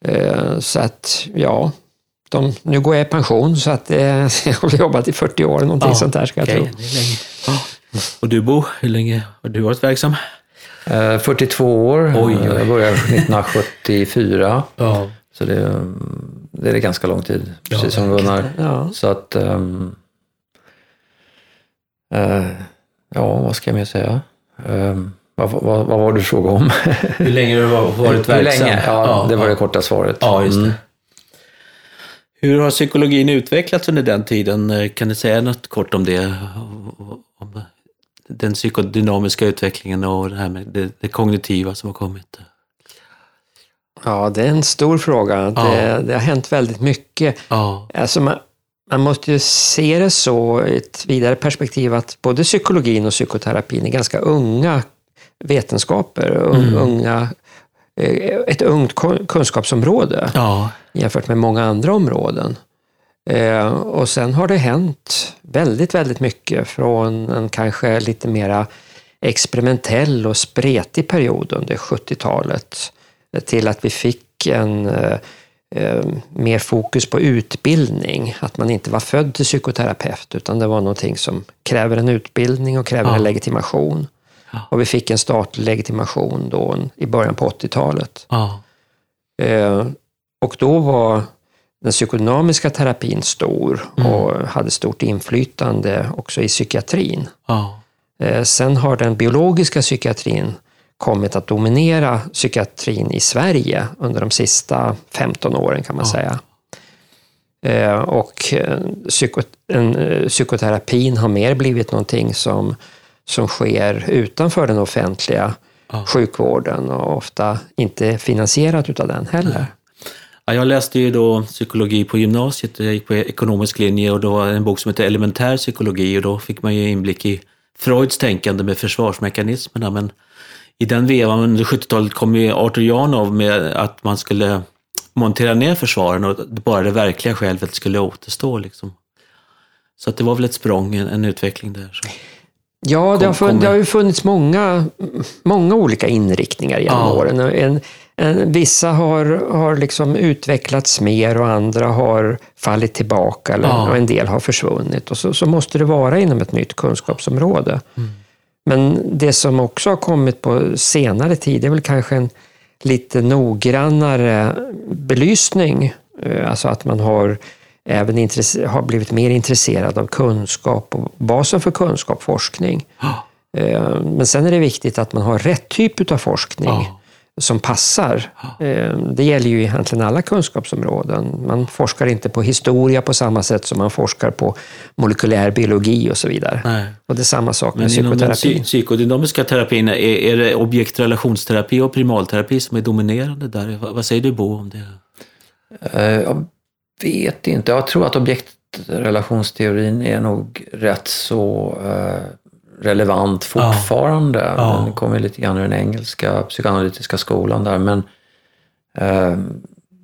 Eh, så att, ja... De, nu går jag i pension så att eh, jag har jobbat i fyrtio år någonting ja, sånt där ska okay. jag tro. Ja. Och du Bo, hur länge har du varit verksam? Eh, fyrtiotvå år. Oj, oj. Jag började nittonhundrasjuttiofyra. Ja. Så det, det är ganska lång tid, precis ja, som Gunnar. Ja. Så att um, uh, ja, vad ska jag mer säga? Um, Vad, vad, vad var du fråga om? Hur länge har du varit verksam? Hur länge? Ja, ja, det var det korta svaret. Ja, just det. Mm. Hur har psykologin utvecklats under den tiden? Kan du säga något kort om det? Om den psykodynamiska utvecklingen och det här med det, det kognitiva som har kommit? Ja, det är en stor fråga. Ja. Det, det har hänt väldigt mycket. Ja. Alltså man, man måste ju se det så i ett vidare perspektiv att både psykologin och psykoterapin är ganska unga vetenskaper. Mm. Unga ett ungt kunskapsområde ja. jämfört med många andra områden. Eh, och sen har det hänt väldigt, väldigt mycket från en kanske lite mera experimentell och spretig period under sjuttiotalet till att vi fick en eh, eh, mer fokus på utbildning. Att man inte var född till psykoterapeut utan det var någonting som kräver en utbildning och kräver ja. en legitimation. Och vi fick en statlig legitimation då i början på åttiotalet. Ja. Eh, och då var den psykodynamiska terapin stor mm. och hade stort inflytande också i psykiatrin. Ja. Eh, sen har den biologiska psykiatrin kommit att dominera psykiatrin i Sverige under de sista femton åren kan man ja. säga. Eh, och psyko- en, psykoterapin har mer blivit någonting som som sker utanför den offentliga ja. sjukvården och ofta inte finansierat utav den heller. Ja, jag läste ju då psykologi på gymnasiet, jag gick på ekonomisk linje och då var en bok som heter Elementär psykologi och då fick man ju inblick i Freuds tänkande med försvarsmekanismerna, men i den vevan under sjuttiotalet kom ju Arthur Janov med att man skulle montera ner försvaren och bara det verkliga självet skulle återstå liksom. Så att det var väl ett språng, en, en utveckling där så. Ja, det har, funnits, det har ju funnits många, många olika inriktningar genom ja. åren. En, en, vissa har, har liksom utvecklats mer och andra har fallit tillbaka eller, ja. och en del har försvunnit. Och så, så måste det vara inom ett nytt kunskapsområde. Mm. Men det som också har kommit på senare tid är väl kanske en lite noggrannare belysning. Alltså att man har... även intresse, har blivit mer intresserad av kunskap och basen för kunskap, forskning. Oh. Men sen är det viktigt att man har rätt typ av forskning oh. som passar. Oh. Det gäller ju egentligen alla kunskapsområden. Man forskar inte på historia på samma sätt som man forskar på molekylär biologi och så vidare. Nej. Och det är samma sak med psykoterapi. Men inom den psykodynamiska terapin, är, är det objektrelationsterapi och primalterapi som är dominerande där? Vad säger du Bo om det? Uh, vet inte. Jag tror att objektrelationsteorin är nog rätt så eh, relevant fortfarande. Ja. Ja. Den kommer lite grann ur den engelska psykoanalytiska skolan där. Men eh,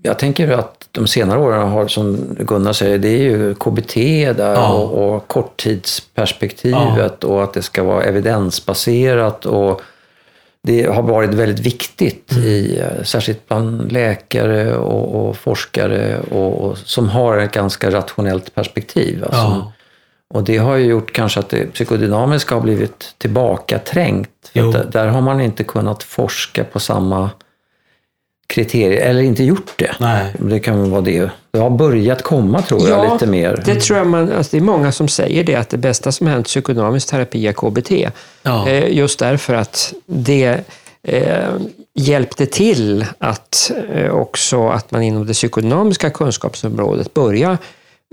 jag tänker att de senare åren har, som Gunnar säger, det är ju K B T där ja. och, och korttidsperspektivet ja. och att det ska vara evidensbaserat och det har varit väldigt viktigt, i, särskilt bland läkare och, och forskare och, och, som har ett ganska rationellt perspektiv. Alltså. Ja. Och det har ju gjort kanske att det psykodynamiska har blivit tillbakaträngt. För att där har man inte kunnat forska på samma kriterier, eller inte gjort det. Nej. Det kan väl vara det. Det har börjat komma, tror jag, ja, lite mer. Det tror jag man, alltså det är många som säger det, att det bästa som hänt psykodynamisk terapi är K B T. Ja. Eh, just därför att det eh, hjälpte till att eh, också att man inom det psykodynamiska kunskapsområdet börjar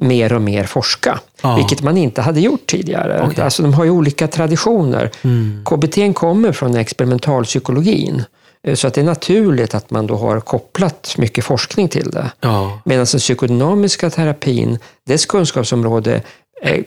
mer och mer forska, ja, vilket man inte hade gjort tidigare. Okay. Alltså de har ju olika traditioner. Mm. K B T kommer från experimentalpsykologin, så att det är naturligt att man då har kopplat mycket forskning till det. Ja. Medan den psykodynamiska terapin, dess kunskapsområde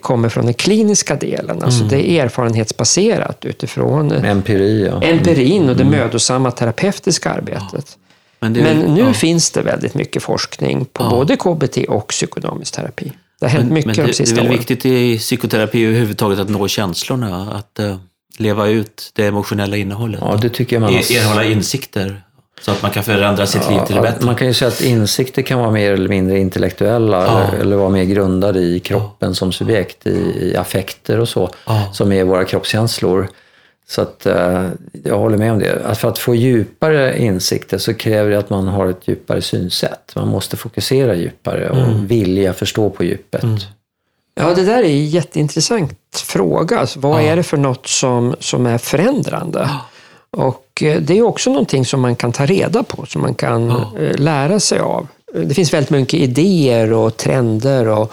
kommer från den kliniska delen. Alltså mm. det är erfarenhetsbaserat utifrån empiri, ja. empirin och det mm. mödosamma terapeutiska arbetet. Men, det, men nu ja. finns det väldigt mycket forskning på ja. både K B T och psykodynamisk terapi. Det har hänt men, mycket men det, de sista åren. Det är väl viktigt i psykoterapi överhuvudtaget att nå känslorna, att uh, leva ut det emotionella innehållet. Ja, det tycker jag man har... Erhålla insikter så att man kan förändra sitt ja, liv till det bättre. Man kan ju säga att insikter kan vara mer eller mindre intellektuella ja. eller, eller vara mer grundade i kroppen ja. som subjekt, i, i affekter och så, ja. som är våra kroppskänslor. Så att eh, jag håller med om det. Att för att få djupare insikter så kräver det att man har ett djupare synsätt. Man måste fokusera djupare och mm. vilja förstå på djupet. Mm. Ja, det där är en jätteintressant fråga. Alltså, vad ja. är det för något som, som är förändrande? Ja. Och eh, det är också någonting som man kan ta reda på, som man kan ja. eh, lära sig av. Det finns väldigt mycket idéer och trender och...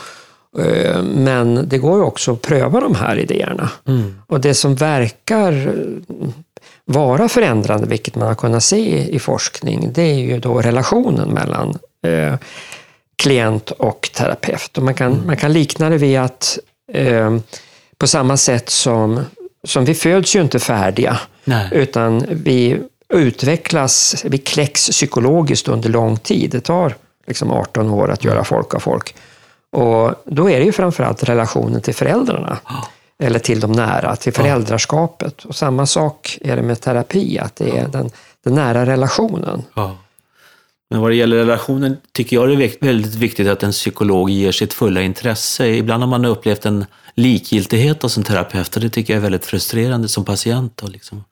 Men det går ju också att pröva de här idéerna. Mm. Och det som verkar vara förändrande, vilket man har kunnat se i forskning, det är ju då relationen mellan eh, klient och terapeut. Och man kan, mm. man kan likna det vid att eh, på samma sätt som, som vi föds ju inte färdiga, Nej. utan vi utvecklas, vi kläcks psykologiskt under lång tid. Det tar liksom arton år att göra folk av folk. Och då är det ju framförallt relationen till föräldrarna, oh. eller till de nära, till föräldraskapet. Och samma sak är det med terapi, att det är den, den nära relationen. Oh. Men vad det gäller relationen tycker jag det är väldigt viktigt att en psykolog ger sitt fulla intresse. Ibland har man upplevt en likgiltighet hos en terapeut, och det tycker jag är väldigt frustrerande som patient. Då, liksom.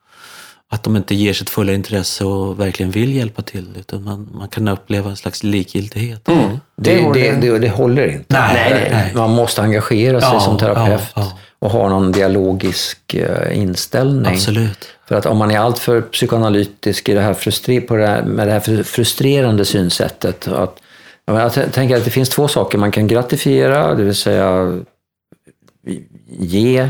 Att de inte ger sitt fulla intresse och verkligen vill hjälpa till, utan man, man kan uppleva en slags likgiltighet. Mm. Det, det, det, det, det håller inte. Nej, nej, nej. Man måste engagera sig ja, som terapeut ja, ja. och ha någon dialogisk inställning. Absolut. För att om man är alltför psykoanalytisk i det här frustrer- på det här, med det här frustrerande synsättet. Att, jag t- tänker att det finns två saker man kan gratifiera, det vill säga ge,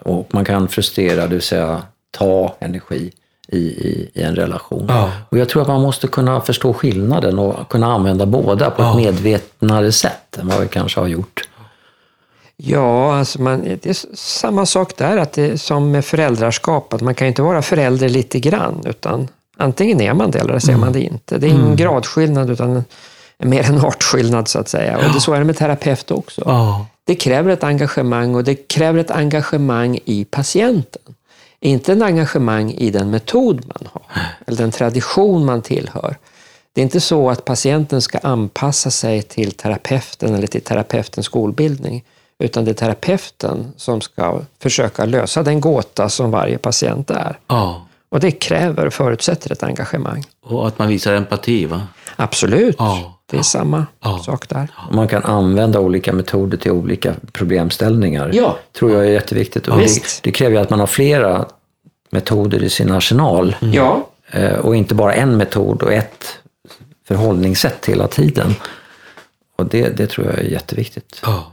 och man kan frustrera, det vill säga ta energi. I, i, i en relation. Ja. Och jag tror att man måste kunna förstå skillnaden och kunna använda båda på ja. ett medvetnare sätt än vad vi kanske har gjort. Ja, alltså man, det är samma sak där, att det, som med föräldraskap, att man kan ju inte vara förälder lite grann, utan antingen är man det eller så är man det inte. Det är ingen mm. gradskillnad, utan mer en artskillnad så att säga. Och det, så är det med terapeut också. Ja. Det kräver ett engagemang, och det kräver ett engagemang i patienten. Inte en engagemang i den metod man har, eller den tradition man tillhör. Det är inte så att patienten ska anpassa sig till terapeuten eller till terapeutens skolbildning, utan det är terapeuten som ska försöka lösa den gåta som varje patient är. Ja. Och det kräver och förutsätter ett engagemang. Och att man visar empati, va? Absolut, ja. det är ja. samma ja. sak där. Man kan använda olika metoder till olika problemställningar. Ja. Tror jag är jätteviktigt. Ja, och det, det kräver att man har flera metoder i sin arsenal. Mm. Ja. Och inte bara en metod och ett förhållningssätt hela tiden. Och det, det tror jag är jätteviktigt. Ja.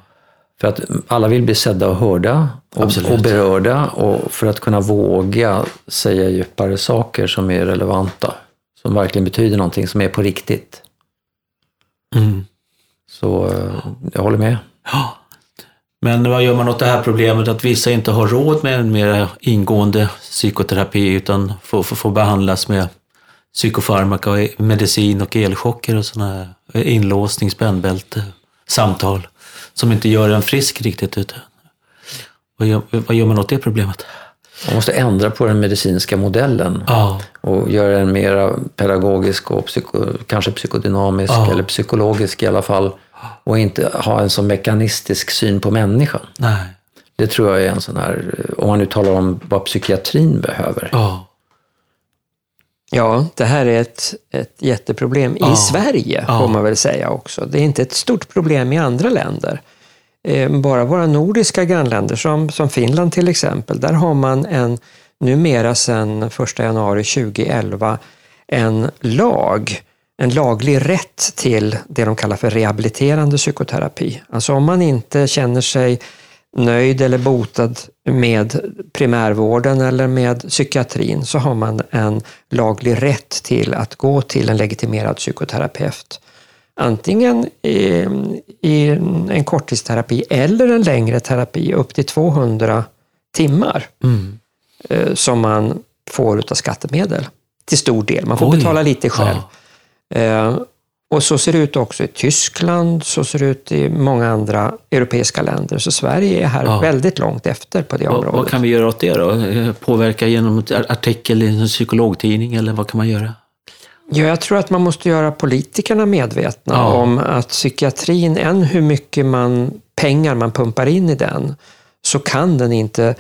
För att alla vill bli sedda och hörda och, och berörda, och för att kunna våga säga djupare saker som är relevanta, som verkligen betyder någonting, som är på riktigt. Mm. Så jag håller med. Ja. Men vad gör man åt det här problemet att vissa inte har råd med en mer ingående psykoterapi, utan får, får behandlas med psykofarmaka, medicin och elchocker och sådana här inlåsning, spännbälte, samtal som inte gör en frisk riktigt ut. Vad gör, vad gör man åt det problemet? Man måste ändra på den medicinska modellen ja. och göra den mer pedagogisk och psyko, kanske psykodynamisk ja. eller psykologisk i alla fall, och inte ha en så mekanistisk syn på människan. Nej. Det tror jag är en sån här, om man nu talar om vad psykiatrin behöver. Ja. Ja, det här är ett, ett jätteproblem i ah, Sverige, får ah. man väl säga också. Det är inte ett stort problem i andra länder. Eh, bara våra nordiska grannländer, som, som Finland till exempel, där har man en, numera sedan första januari tjugoelva, en lag, en laglig rätt till det de kallar för rehabiliterande psykoterapi. Alltså om man inte känner sig nöjd eller botad med primärvården eller med psykiatrin, så har man en laglig rätt till att gå till en legitimerad psykoterapeut. Antingen i, i en korttidsterapi eller en längre terapi, upp till tvåhundra timmar mm. som man får utav skattemedel. Till stor del. Man får Oj. betala lite själv. Ja. Och så ser det ut också i Tyskland, så ser det ut i många andra europeiska länder. Så Sverige är här ja. väldigt långt efter på det området. Vad, vad kan vi göra åt det då? Påverka genom artikel i en psykologtidning, eller vad kan man göra? Ja, jag tror att man måste göra politikerna medvetna ja. om att psykiatrin, än hur mycket man, pengar man pumpar in i den, så kan den inte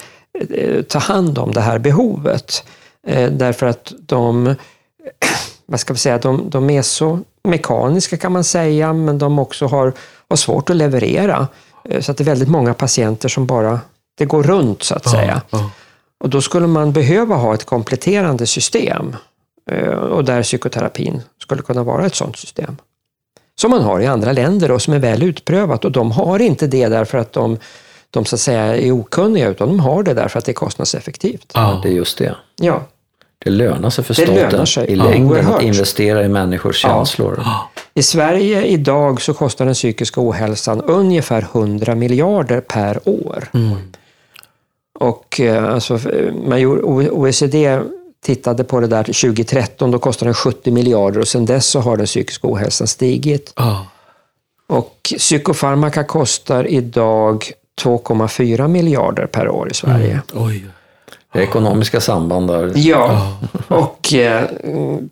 eh, ta hand om det här behovet. Eh, därför att de, vad ska vi säga, de, de är så mekaniska kan man säga, men de också har, har svårt att leverera. Så att det är väldigt många patienter som bara, det går runt så att ja, säga. Ja. Och då skulle man behöva ha ett kompletterande system. Och där psykoterapin skulle kunna vara ett sådant system. Som man har i andra länder och som är väl utprövat. Och de har inte det därför att de, de så att säga är okunniga, utan de har det därför att det är kostnadseffektivt. Ja, det är just det. Ja. Det lönar sig för staten i längden ja, att investera i människors känslor. Ja. I Sverige idag så kostar den psykiska ohälsan ungefär hundra miljarder per år. Mm. Och alltså, man gjorde, O E C D tittade på det där tjugohundratretton, då kostade den sjuttio miljarder, och sedan dess så har den psykiska ohälsan stigit. Ja. Och psykofarmaka kostar idag två komma fyra miljarder per år i Sverige. Mm. Oj. Det ekonomiska samband där. Ja, och eh,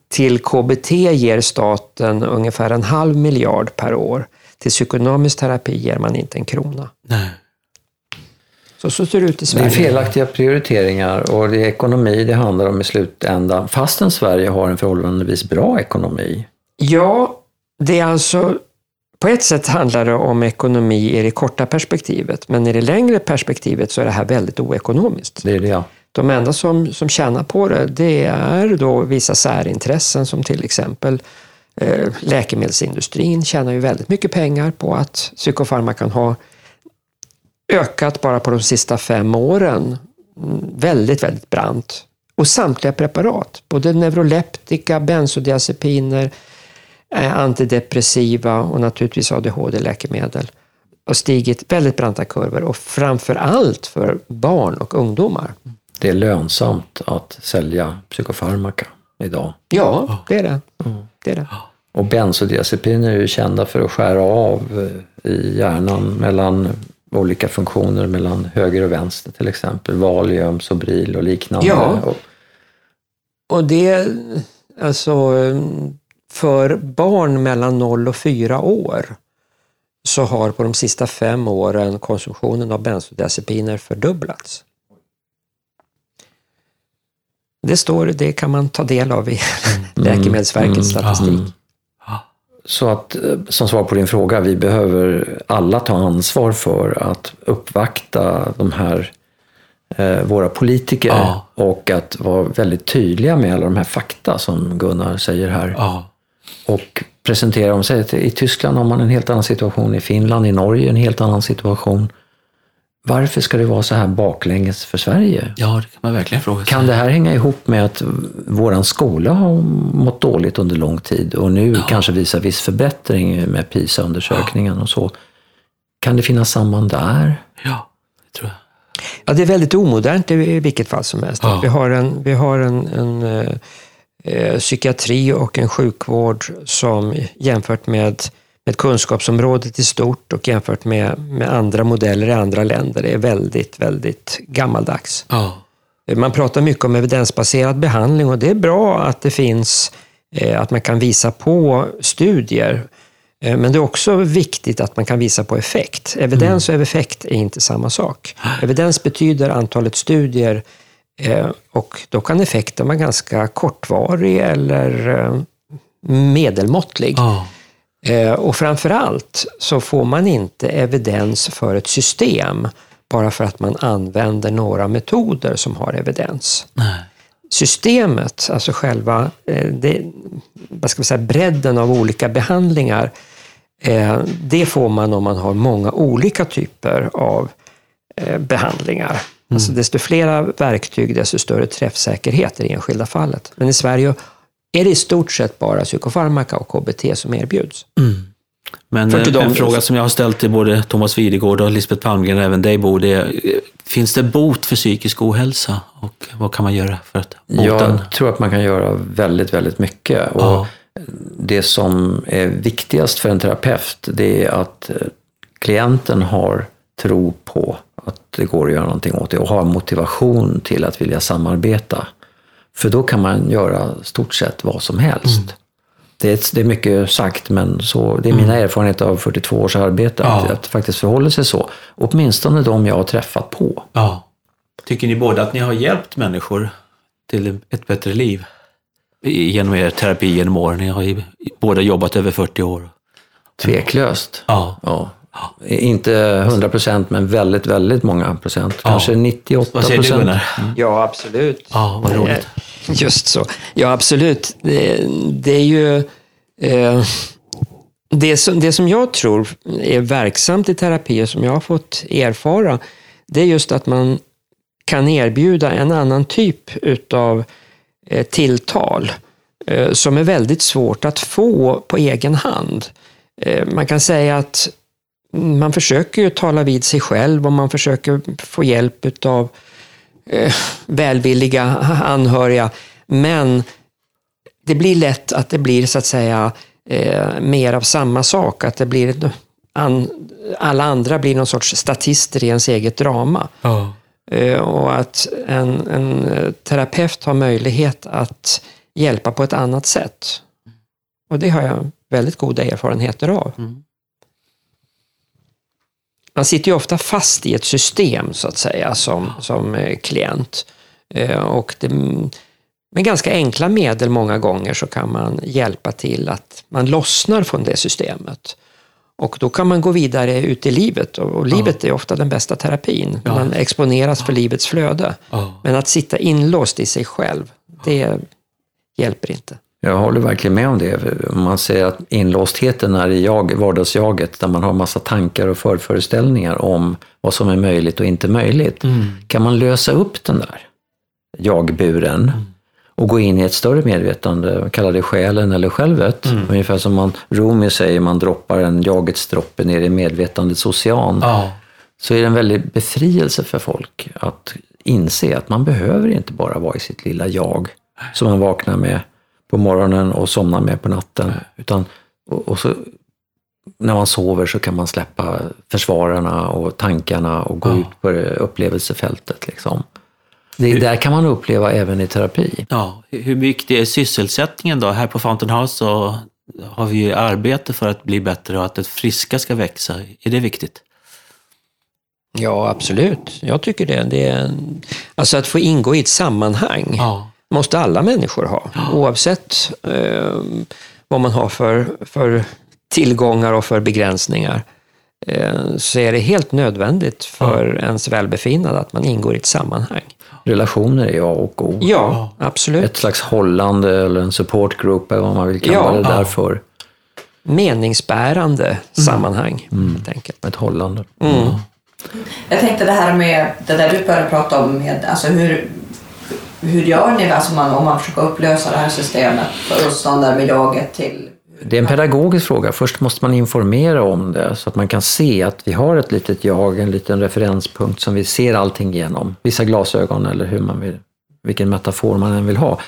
till K B T ger staten ungefär en halv miljard per år. Till psykonomisk terapi ger man inte en krona. Nej. Så, så ser det ut i Sverige. Det är felaktiga prioriteringar, och det är ekonomi det handlar om i slutändan. Fastän Sverige har en förhållandevis bra ekonomi. Ja, det är alltså, på ett sätt handlar det om ekonomi i det korta perspektivet. Men i det längre perspektivet så är det här väldigt oekonomiskt. Det är det, ja. De enda som, som tjänar på det, det är då vissa särintressen, som till exempel eh, läkemedelsindustrin tjänar ju väldigt mycket pengar på att psykofarmakan har ökat bara på de sista fem åren väldigt, väldigt brant. Och samtliga preparat, både neuroleptika, benzodiazepiner, eh, antidepressiva och naturligtvis A D H D-läkemedel, har stigit väldigt branta kurvor, och framförallt för barn och ungdomar. Det är lönsamt att sälja psykofarmaka idag. Ja, det är det. Mm. det, är det. Och benzodiazepiner är ju kända för att skära av i hjärnan mellan olika funktioner, mellan höger och vänster till exempel. Valium, Sobril och liknande. Ja, och det alltså för barn mellan noll och fyra år så har på de sista fem åren konsumtionen av benzodiazepiner fördubblats. Det står, det kan man ta del av i Läkemedelsverkets mm, statistik. Mm. Så att, som svar på din fråga, vi behöver alla ta ansvar för att uppvakta de här, eh, våra politiker ja. och att vara väldigt tydliga med alla de här fakta som Gunnar säger här. Ja. Och presentera om sig. I Tyskland har man en helt annan situation, i Finland, i Norge en helt annan situation. Varför ska det vara så här baklänges för Sverige? Ja, det kan man verkligen fråga sig. Kan det här hänga ihop med att våran skola har mått dåligt under lång tid och nu ja. kanske visar viss förbättring med PISA-undersökningen ja. och så? Kan det finnas samband där? Ja, det tror jag. Ja, det är väldigt omodernt i vilket fall som helst. Ja. Vi har en, vi har en, en eh, psykiatri och en sjukvård som jämfört med med kunskapsområdet i stort och jämfört med, med andra modeller i andra länder är väldigt, väldigt gammaldags. Ja. Man pratar mycket om evidensbaserad behandling, och det är bra att det finns, eh, att man kan visa på studier. Eh, men det är också viktigt att man kan visa på effekt. Evidens mm. och effekt är inte samma sak. Evidens betyder antalet studier Eh, och då kan effekten vara ganska kortvarig eller eh, medelmåttlig. Oh. Eh, och framförallt så får man inte evidens för ett system bara för att man använder några metoder som har evidens. Nej. Systemet, alltså själva eh, det, vad ska vi säga, bredden av olika behandlingar, eh, det får man om man har många olika typer av eh, behandlingar. Mm. Alltså desto flera verktyg, desto större träffsäkerhet i det enskilda fallet. Men i Sverige är det i stort sett bara psykofarmaka och K B T som erbjuds. Mm. Men en, en fråga som jag har ställt till både Thomas Widegård och Lisbeth Palmgren och även dig, Bo, det är, finns det bot för psykisk ohälsa? Och vad kan man göra för att bota? Jag tror att man kan göra väldigt, väldigt mycket. Och ja. Det som är viktigast för en terapeut, det är att klienten har tro på att det går att göra någonting åt det och ha motivation till att vilja samarbeta. För då kan man göra stort sett vad som helst. Mm. Det är, det är mycket sagt, men så, det är mina erfarenheter av fyrtiotvå års arbete, ja. att, att det faktiskt förhåller sig så. Åtminstone de jag har träffat på. Ja. Tycker ni båda att ni har hjälpt människor till ett bättre liv genom er terapi genom åren? Ni har ju båda jobbat över fyrtio år. Tveklöst. Ja. Ja. Ja. Inte hundra procent, men väldigt, väldigt många procent. Kanske ja. nittioåtta procent. Vad säger du, Gunnar? Mm. Ja, absolut. Ja, vad roligt. Just så. Ja, absolut. Det, det är ju... Eh, det, som, det som jag tror är verksamt i terapi och som jag har fått erfara, det är just att man kan erbjuda en annan typ utav eh, tilltal eh, som är väldigt svårt att få på egen hand. Eh, man kan säga att man försöker ju tala vid sig själv och man försöker få hjälp utav eh, välvilliga anhöriga, men det blir lätt att det blir så att säga eh, mer av samma sak, att det blir an, alla andra blir någon sorts statister i ens eget drama. Oh. eh, och att en, en terapeut har möjlighet att hjälpa på ett annat sätt, och det har jag väldigt goda erfarenheter av. Mm. Man sitter ju ofta fast i ett system så att säga som, som klient. Och det, med ganska enkla medel många gånger så kan man hjälpa till att man lossnar från det systemet. Och då kan man gå vidare ut i livet. Och, och livet är ofta den bästa terapin. Man exponeras för livets flöde. Men att sitta inlåst i sig själv, det hjälper inte. Jag håller verkligen med om det. Man ser att inlåstheten är i jag, vardagsjaget, där man har massa tankar och förföreställningar om vad som är möjligt och inte möjligt. Mm. Kan man lösa upp den där jagburen mm. och gå in i ett större medvetande, kalla det själen eller självet. Mm. Ungefär som man, Rumi säger, man droppar en jagets droppe ner i medvetandets ocean. Oh. Så är det en väldig befrielse för folk att inse att man behöver inte bara vara i sitt lilla jag som man vaknar med på morgonen och somnar med på natten. Utan, och, och så, när man sover så kan man släppa försvararna och tankarna och gå ja. ut på upplevelsefältet. Liksom. Det hur, där kan man uppleva även i terapi. Ja, hur viktig är sysselsättningen då? Här på Fountainhouse så har vi ju arbete för att bli bättre och att det friska ska växa. Är det viktigt? Ja, absolut. Jag tycker det. det är, alltså att få ingå i ett sammanhang. Ja. Måste alla människor ha, oavsett eh, vad man har för, för tillgångar och för begränsningar, eh, så är det helt nödvändigt för ja. ens välbefinnande att man ingår i ett sammanhang. Relationer är jag och god. Ja, absolut. Ett slags hållande eller en support group eller vad man vill kalla ja, det där ja. för. Meningsbärande mm. sammanhang, mm. helt enkelt. Ett hållande. Mm. Mm. Jag tänkte det här med det där du började prata om, med, alltså hur... Hur gör ni alltså man, om man försöker upplösa det här systemet för uppståndare med jaget till... Det är en pedagogisk fråga. Först måste man informera om det så att man kan se att vi har ett litet jag, en liten referenspunkt som vi ser allting genom. Vissa glasögon eller hur man vill, vilken metafor man än vill ha.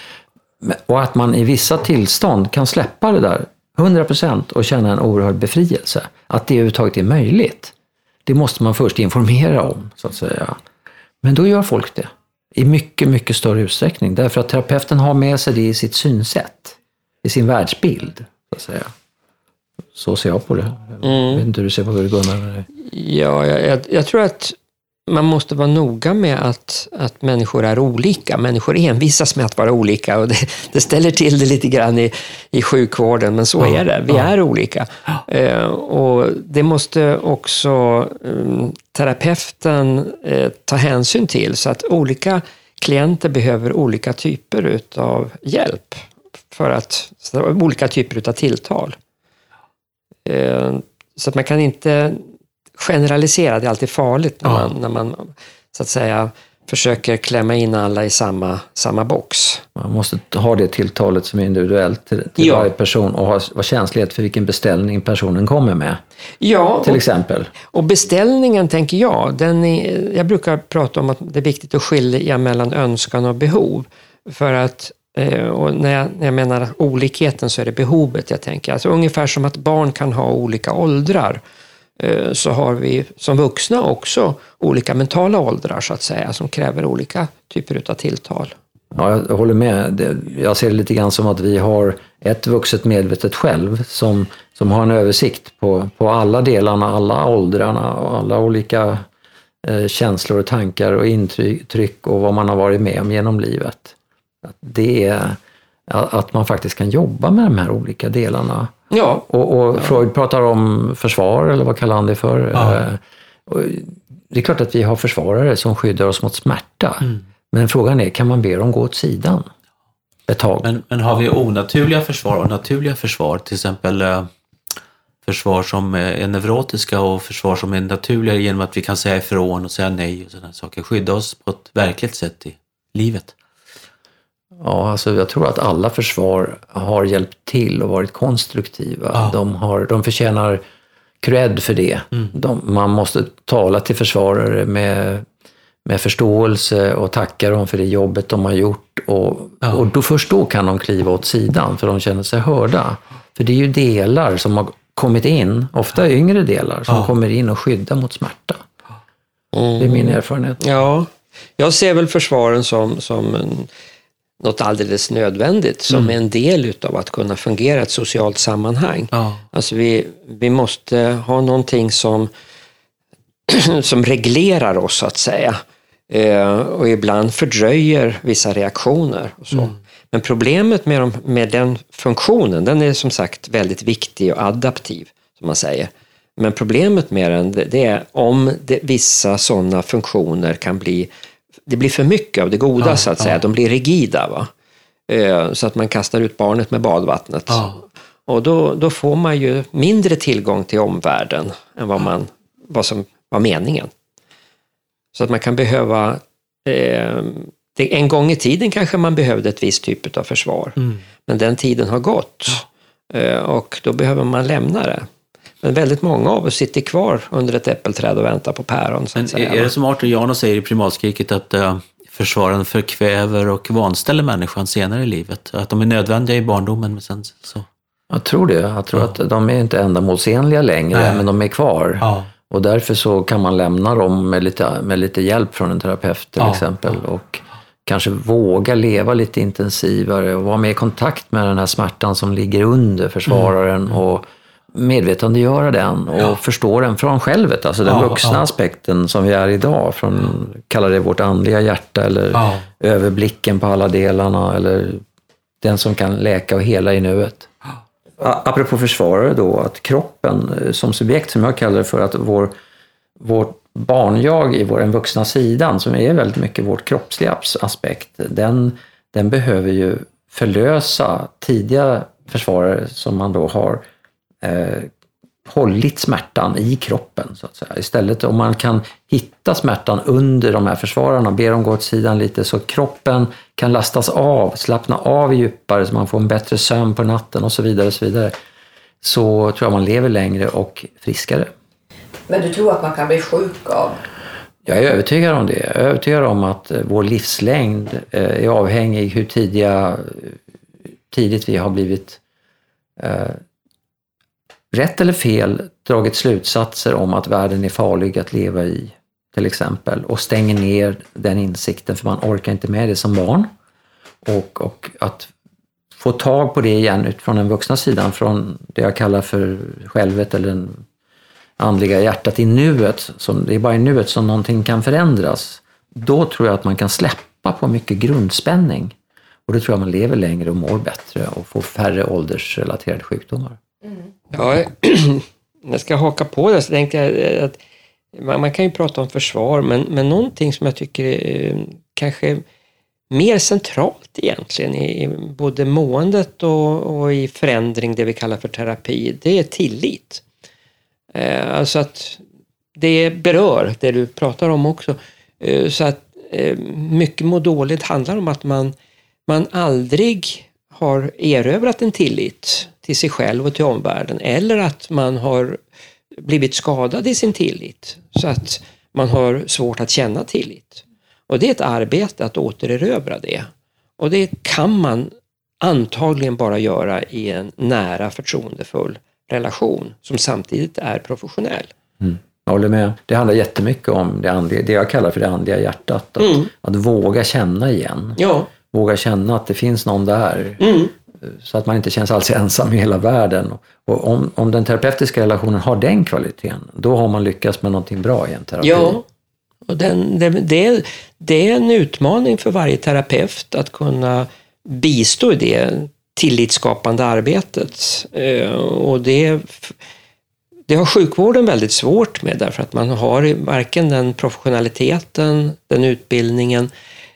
Och att man i vissa tillstånd kan släppa det där hundra procent och känna en oerhörd befrielse. Att det överhuvudtaget är möjligt. Det måste man först informera om, så att säga. Men då gör folk det. I mycket, mycket större utsträckning. Därför att terapeuten har med sig det i sitt synsätt. I sin världsbild, så att säga. Så ser jag på det. Mm. Jag vet inte hur du ser på det, Gunnar. Ja, jag, jag, jag tror att man måste vara noga med att, att människor är olika. Människor envisas med att vara olika och det, det ställer till det lite grann i, i sjukvården, men så ja, är det. Vi ja. är olika. Ja. Eh, och det måste också eh, terapeuten eh, ta hänsyn till, så att olika klienter behöver olika typer utav hjälp för att, så att olika typer utav tilltal. Eh, så att man kan inte generalisera, det är alltid farligt när man, ja. när man så att säga försöker klämma in alla i samma, samma box. Man måste ha det tilltalet som är individuellt till, till ja. varje person och ha, ha känslighet för vilken beställning personen kommer med. Ja, till och, exempel. Och beställningen, tänker jag, den är, jag brukar prata om att det är viktigt att skilja mellan önskan och behov, för att och när jag, när jag menar olikheten så är det behovet jag tänker. Alltså ungefär som att barn kan ha olika åldrar, så har vi som vuxna också olika mentala åldrar, så att säga, som kräver olika typer av tilltal. Ja, jag håller med. Jag ser det lite grann som att vi har ett vuxet medvetet själv som, som har en översikt på, på alla delarna, alla åldrarna och alla olika eh, känslor och tankar och intryck och vad man har varit med om genom livet. Att, det är, att man faktiskt kan jobba med de här olika delarna. Ja. Och, och ja. Freud pratar om försvar, eller vad kallar han det för? Ja. Det är klart att vi har försvarare som skyddar oss mot smärta. Mm. Men frågan är, kan man be dem gå åt sidan ett tag? Men, men har vi onaturliga försvar och naturliga försvar? Till exempel försvar som är neurotiska och försvar som är naturliga genom att vi kan säga ifrån och säga nej och sådana saker. Skydda oss på ett verkligt sätt i livet. Ja, alltså jag tror att alla försvar har hjälpt till och varit konstruktiva. Ja. De, har, de förtjänar cred för det. Mm. De, man måste tala till försvarare med, med förståelse och tacka dem för det jobbet de har gjort. Och, ja. och då, först då kan de kliva åt sidan, för de känner sig hörda. För det är ju delar som har kommit in, ofta yngre delar, som ja. kommer in och skyddar mot smärta. Mm. Det är min erfarenhet. Ja, jag ser väl försvaren som... som en... något alldeles nödvändigt som mm. är en del utav att kunna fungera i ett socialt sammanhang. Ja. Alltså vi, vi måste ha någonting som, som reglerar oss, så att säga. Eh, och ibland fördröjer vissa reaktioner. Och så. Mm. Men problemet med, de, med den funktionen, den är som sagt väldigt viktig och adaptiv, som man säger. Men problemet med den, det är om det, vissa sådana funktioner kan bli det blir för mycket av det goda, ja, så att säga. Ja. De blir rigida, va? Så att man kastar ut barnet med badvattnet. Ja. Och då, då får man ju mindre tillgång till omvärlden än vad, man, vad som var meningen. Så att man kan behöva... Eh, det, en gång i tiden kanske man behövde ett visst typ av försvar. Mm. Men den tiden har gått. Ja. Och då behöver man lämna det. Men väldigt många av oss sitter kvar under ett äppelträd och väntar på päron. Så att Men är, är det som Arthur Janov säger i Primalskriket, att äh, försvaren förkväver och vanställer människan senare i livet? Att de är nödvändiga i barndomen, men sen så... Jag tror det. Jag tror ja. att de är inte ändamålsenliga längre, Nej. men de är kvar. Ja. Och därför så kan man lämna dem med lite, med lite hjälp från en terapeut till ja. exempel. Och kanske våga leva lite intensivare och vara mer i kontakt med den här smärtan som ligger under försvararen mm. och medvetandegöra den och ja. förstå den från självet, alltså den ja, vuxna ja. aspekten som vi är idag, från, kallar det vårt andliga hjärta eller ja. överblicken på alla delarna, eller den som kan läka och hela i nuet. Ja. Apropå försvarare då, att kroppen som subjekt, som jag kallar det för, att vår, vårt barnjag i vår, den vuxna sidan, som är väldigt mycket vårt kroppsliga aspekt, den, den behöver ju förlösa tidiga försvarare som man då har Eh, hållit smärtan i kroppen, så att säga. Istället om man kan hitta smärtan under de här försvararna och be dem gå åt sidan lite, så kroppen kan lastas av, slappna av djupare, så man får en bättre sömn på natten och så vidare och så vidare, så tror jag man lever längre och friskare. Men du tror att man kan bli sjuk av? Jag är övertygad om det. Jag är övertygad om att vår livslängd är avhängig hur tidiga, tidigt vi har blivit eh, rätt eller fel dragit slutsatser om att världen är farlig att leva i, till exempel, och stänger ner den insikten, för man orkar inte med det som barn. Och, och att få tag på det igen utifrån den vuxna sidan, från det jag kallar för självet eller den andliga hjärtat i nuet, som det är bara i nuet som någonting kan förändras, då tror jag att man kan släppa på mycket grundspänning. Och då tror jag man lever längre och mår bättre och får färre åldersrelaterade sjukdomar. Mm. Ja, jag ska haka på det, så tänkte jag att man, man kan ju prata om försvar, men, men någonting som jag tycker är kanske mer centralt egentligen i, i både måendet och, och i förändring, det vi kallar för terapi, det är tillit. Eh, alltså att det berör det du pratar om också. Eh, så att eh, mycket må dåligt handlar om att man, man aldrig har erövrat en tillit till sig själv och till omvärlden, eller att man har blivit skadad i sin tillit så att man har svårt att känna tillit. Och det är ett arbete att återerövra det. Och det kan man antagligen bara göra i en nära förtroendefull relation som samtidigt är professionell. Mm. Jag håller med. Det handlar jättemycket om det, andliga, det jag kallar för det andliga hjärtat. Att, mm. att våga känna igen. Ja. Våga känna att det finns någon där. Mm. Så att man inte känns alls ensam i hela världen. Och om, om den terapeutiska relationen har den kvaliteten, då har man lyckats med någonting bra i en terapi. Ja. Och den, det, det, det är en utmaning för varje terapeut att kunna bistå i det tillitsskapande arbetet. Och det, det har sjukvården väldigt svårt med, därför att man har varken den professionaliteten, den utbildningen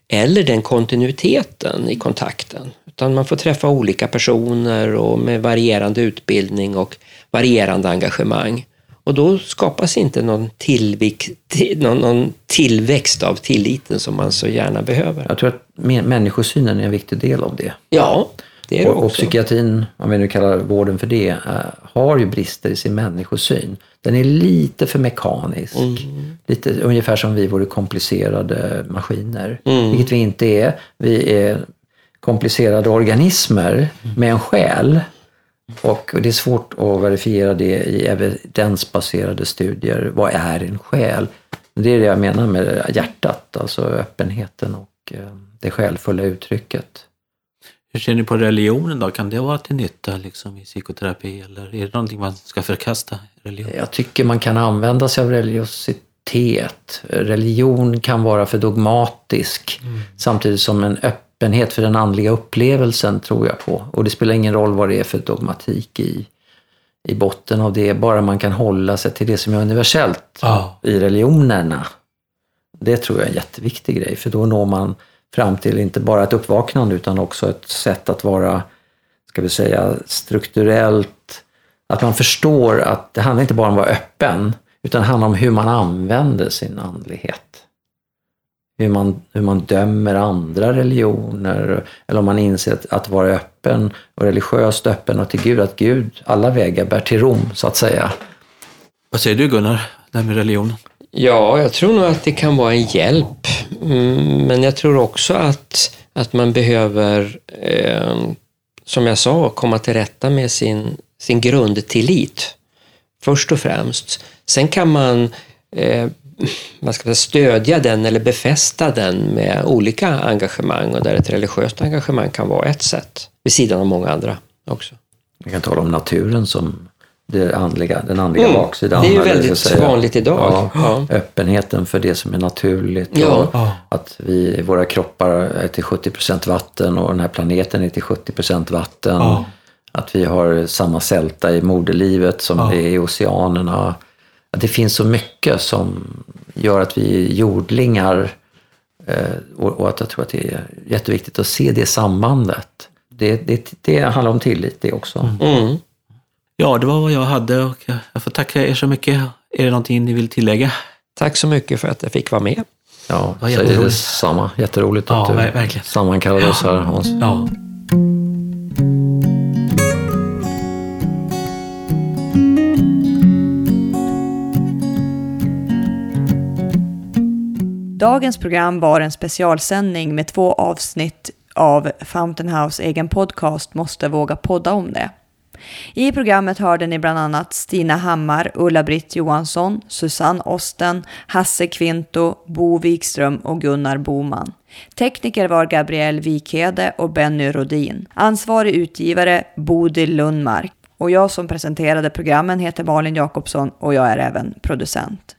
eller den kontinuiteten i kontakten. Utan man får träffa olika personer och med varierande utbildning och varierande engagemang. Och då skapas inte någon, tillvik- till, någon, någon tillväxt av tilliten som man så gärna behöver. Jag tror att människosynen är en viktig del av det. Ja, det är det och, också. Och psykiatrin, om vi nu kallar vården för det, har ju brister i sin människosyn. Den är lite för mekanisk. Mm. Lite, ungefär som vi vore komplicerade maskiner. Mm. Vilket vi inte är. Vi är komplicerade organismer mm. med en själ. Och det är svårt att verifiera det i evidensbaserade studier. Vad är en själ? Det är det jag menar med hjärtat, alltså öppenheten och det själfulla uttrycket. Hur ser ni på religionen då? Kan det vara till nytta liksom, i psykoterapi? Eller är det någonting man ska förkasta? Religion? Jag tycker man kan använda sig av religiositet. Religion kan vara för dogmatisk mm. samtidigt som en öppen för den andliga upplevelsen tror jag på. Och det spelar ingen roll vad det är för dogmatik i, i botten av det. Bara man kan hålla sig till det som är universellt oh. i religionerna. Det tror jag är en jätteviktig grej. För då når man fram till inte bara ett uppvaknande utan också ett sätt att vara, ska vi säga, strukturellt. Att man förstår att det handlar inte bara om att vara öppen utan det handlar om hur man använder sin andlighet. Hur man, hur man dömer andra religioner, eller om man inser att, att vara öppen och religiöst öppen och till Gud, att Gud, alla vägar bär till Rom så att säga. Vad säger du Gunnar, det här med religionen? Ja, jag tror nog att det kan vara en hjälp, men jag tror också att, att man behöver, eh, som jag sa, komma till rätta med sin, sin grundtillit först och främst. Sen kan man eh, man ska stödja den eller befästa den med olika engagemang, och där ett religiöst engagemang kan vara ett sätt vid sidan av många andra också. Vi kan tala om naturen som det andliga, den andliga mm. baksidan. Det är ju väldigt vanligt idag. Ja, ja. Öppenheten för det som är naturligt. Ja. Ja. Att vi, våra kroppar är till sjuttio procent vatten och den här planeten är till sjuttio procent vatten. Ja. Att vi har samma sälta i moderlivet som ja. är i oceanerna. Att det finns så mycket som gör att vi är jordlingar och att jag tror att det är jätteviktigt att se det sambandet. Det, det, det handlar om tillit det också. Mm. Ja, det var vad jag hade och jag får tacka er så mycket. Är det någonting ni vill tillägga? Tack så mycket för att jag fick vara med. Ja, det var jätteroligt. Så är det samma. Jätteroligt att ja, du sammankallade oss här, Hans. Ja. Dagens program var en specialsändning med två avsnitt av Fountainhouse egen podcast Måste våga podda om det. I programmet hörde ni bland annat Stina Hammar, Ulla Britt Johansson, Susanne Osten, Hasse Kvinto, Bo Wikström och Gunnar Boman. Tekniker var Gabriel Wikede och Benny Rodin. Ansvarig utgivare Bodil Lundmark. Och jag som presenterade programmen heter Malin Jakobsson och jag är även producent.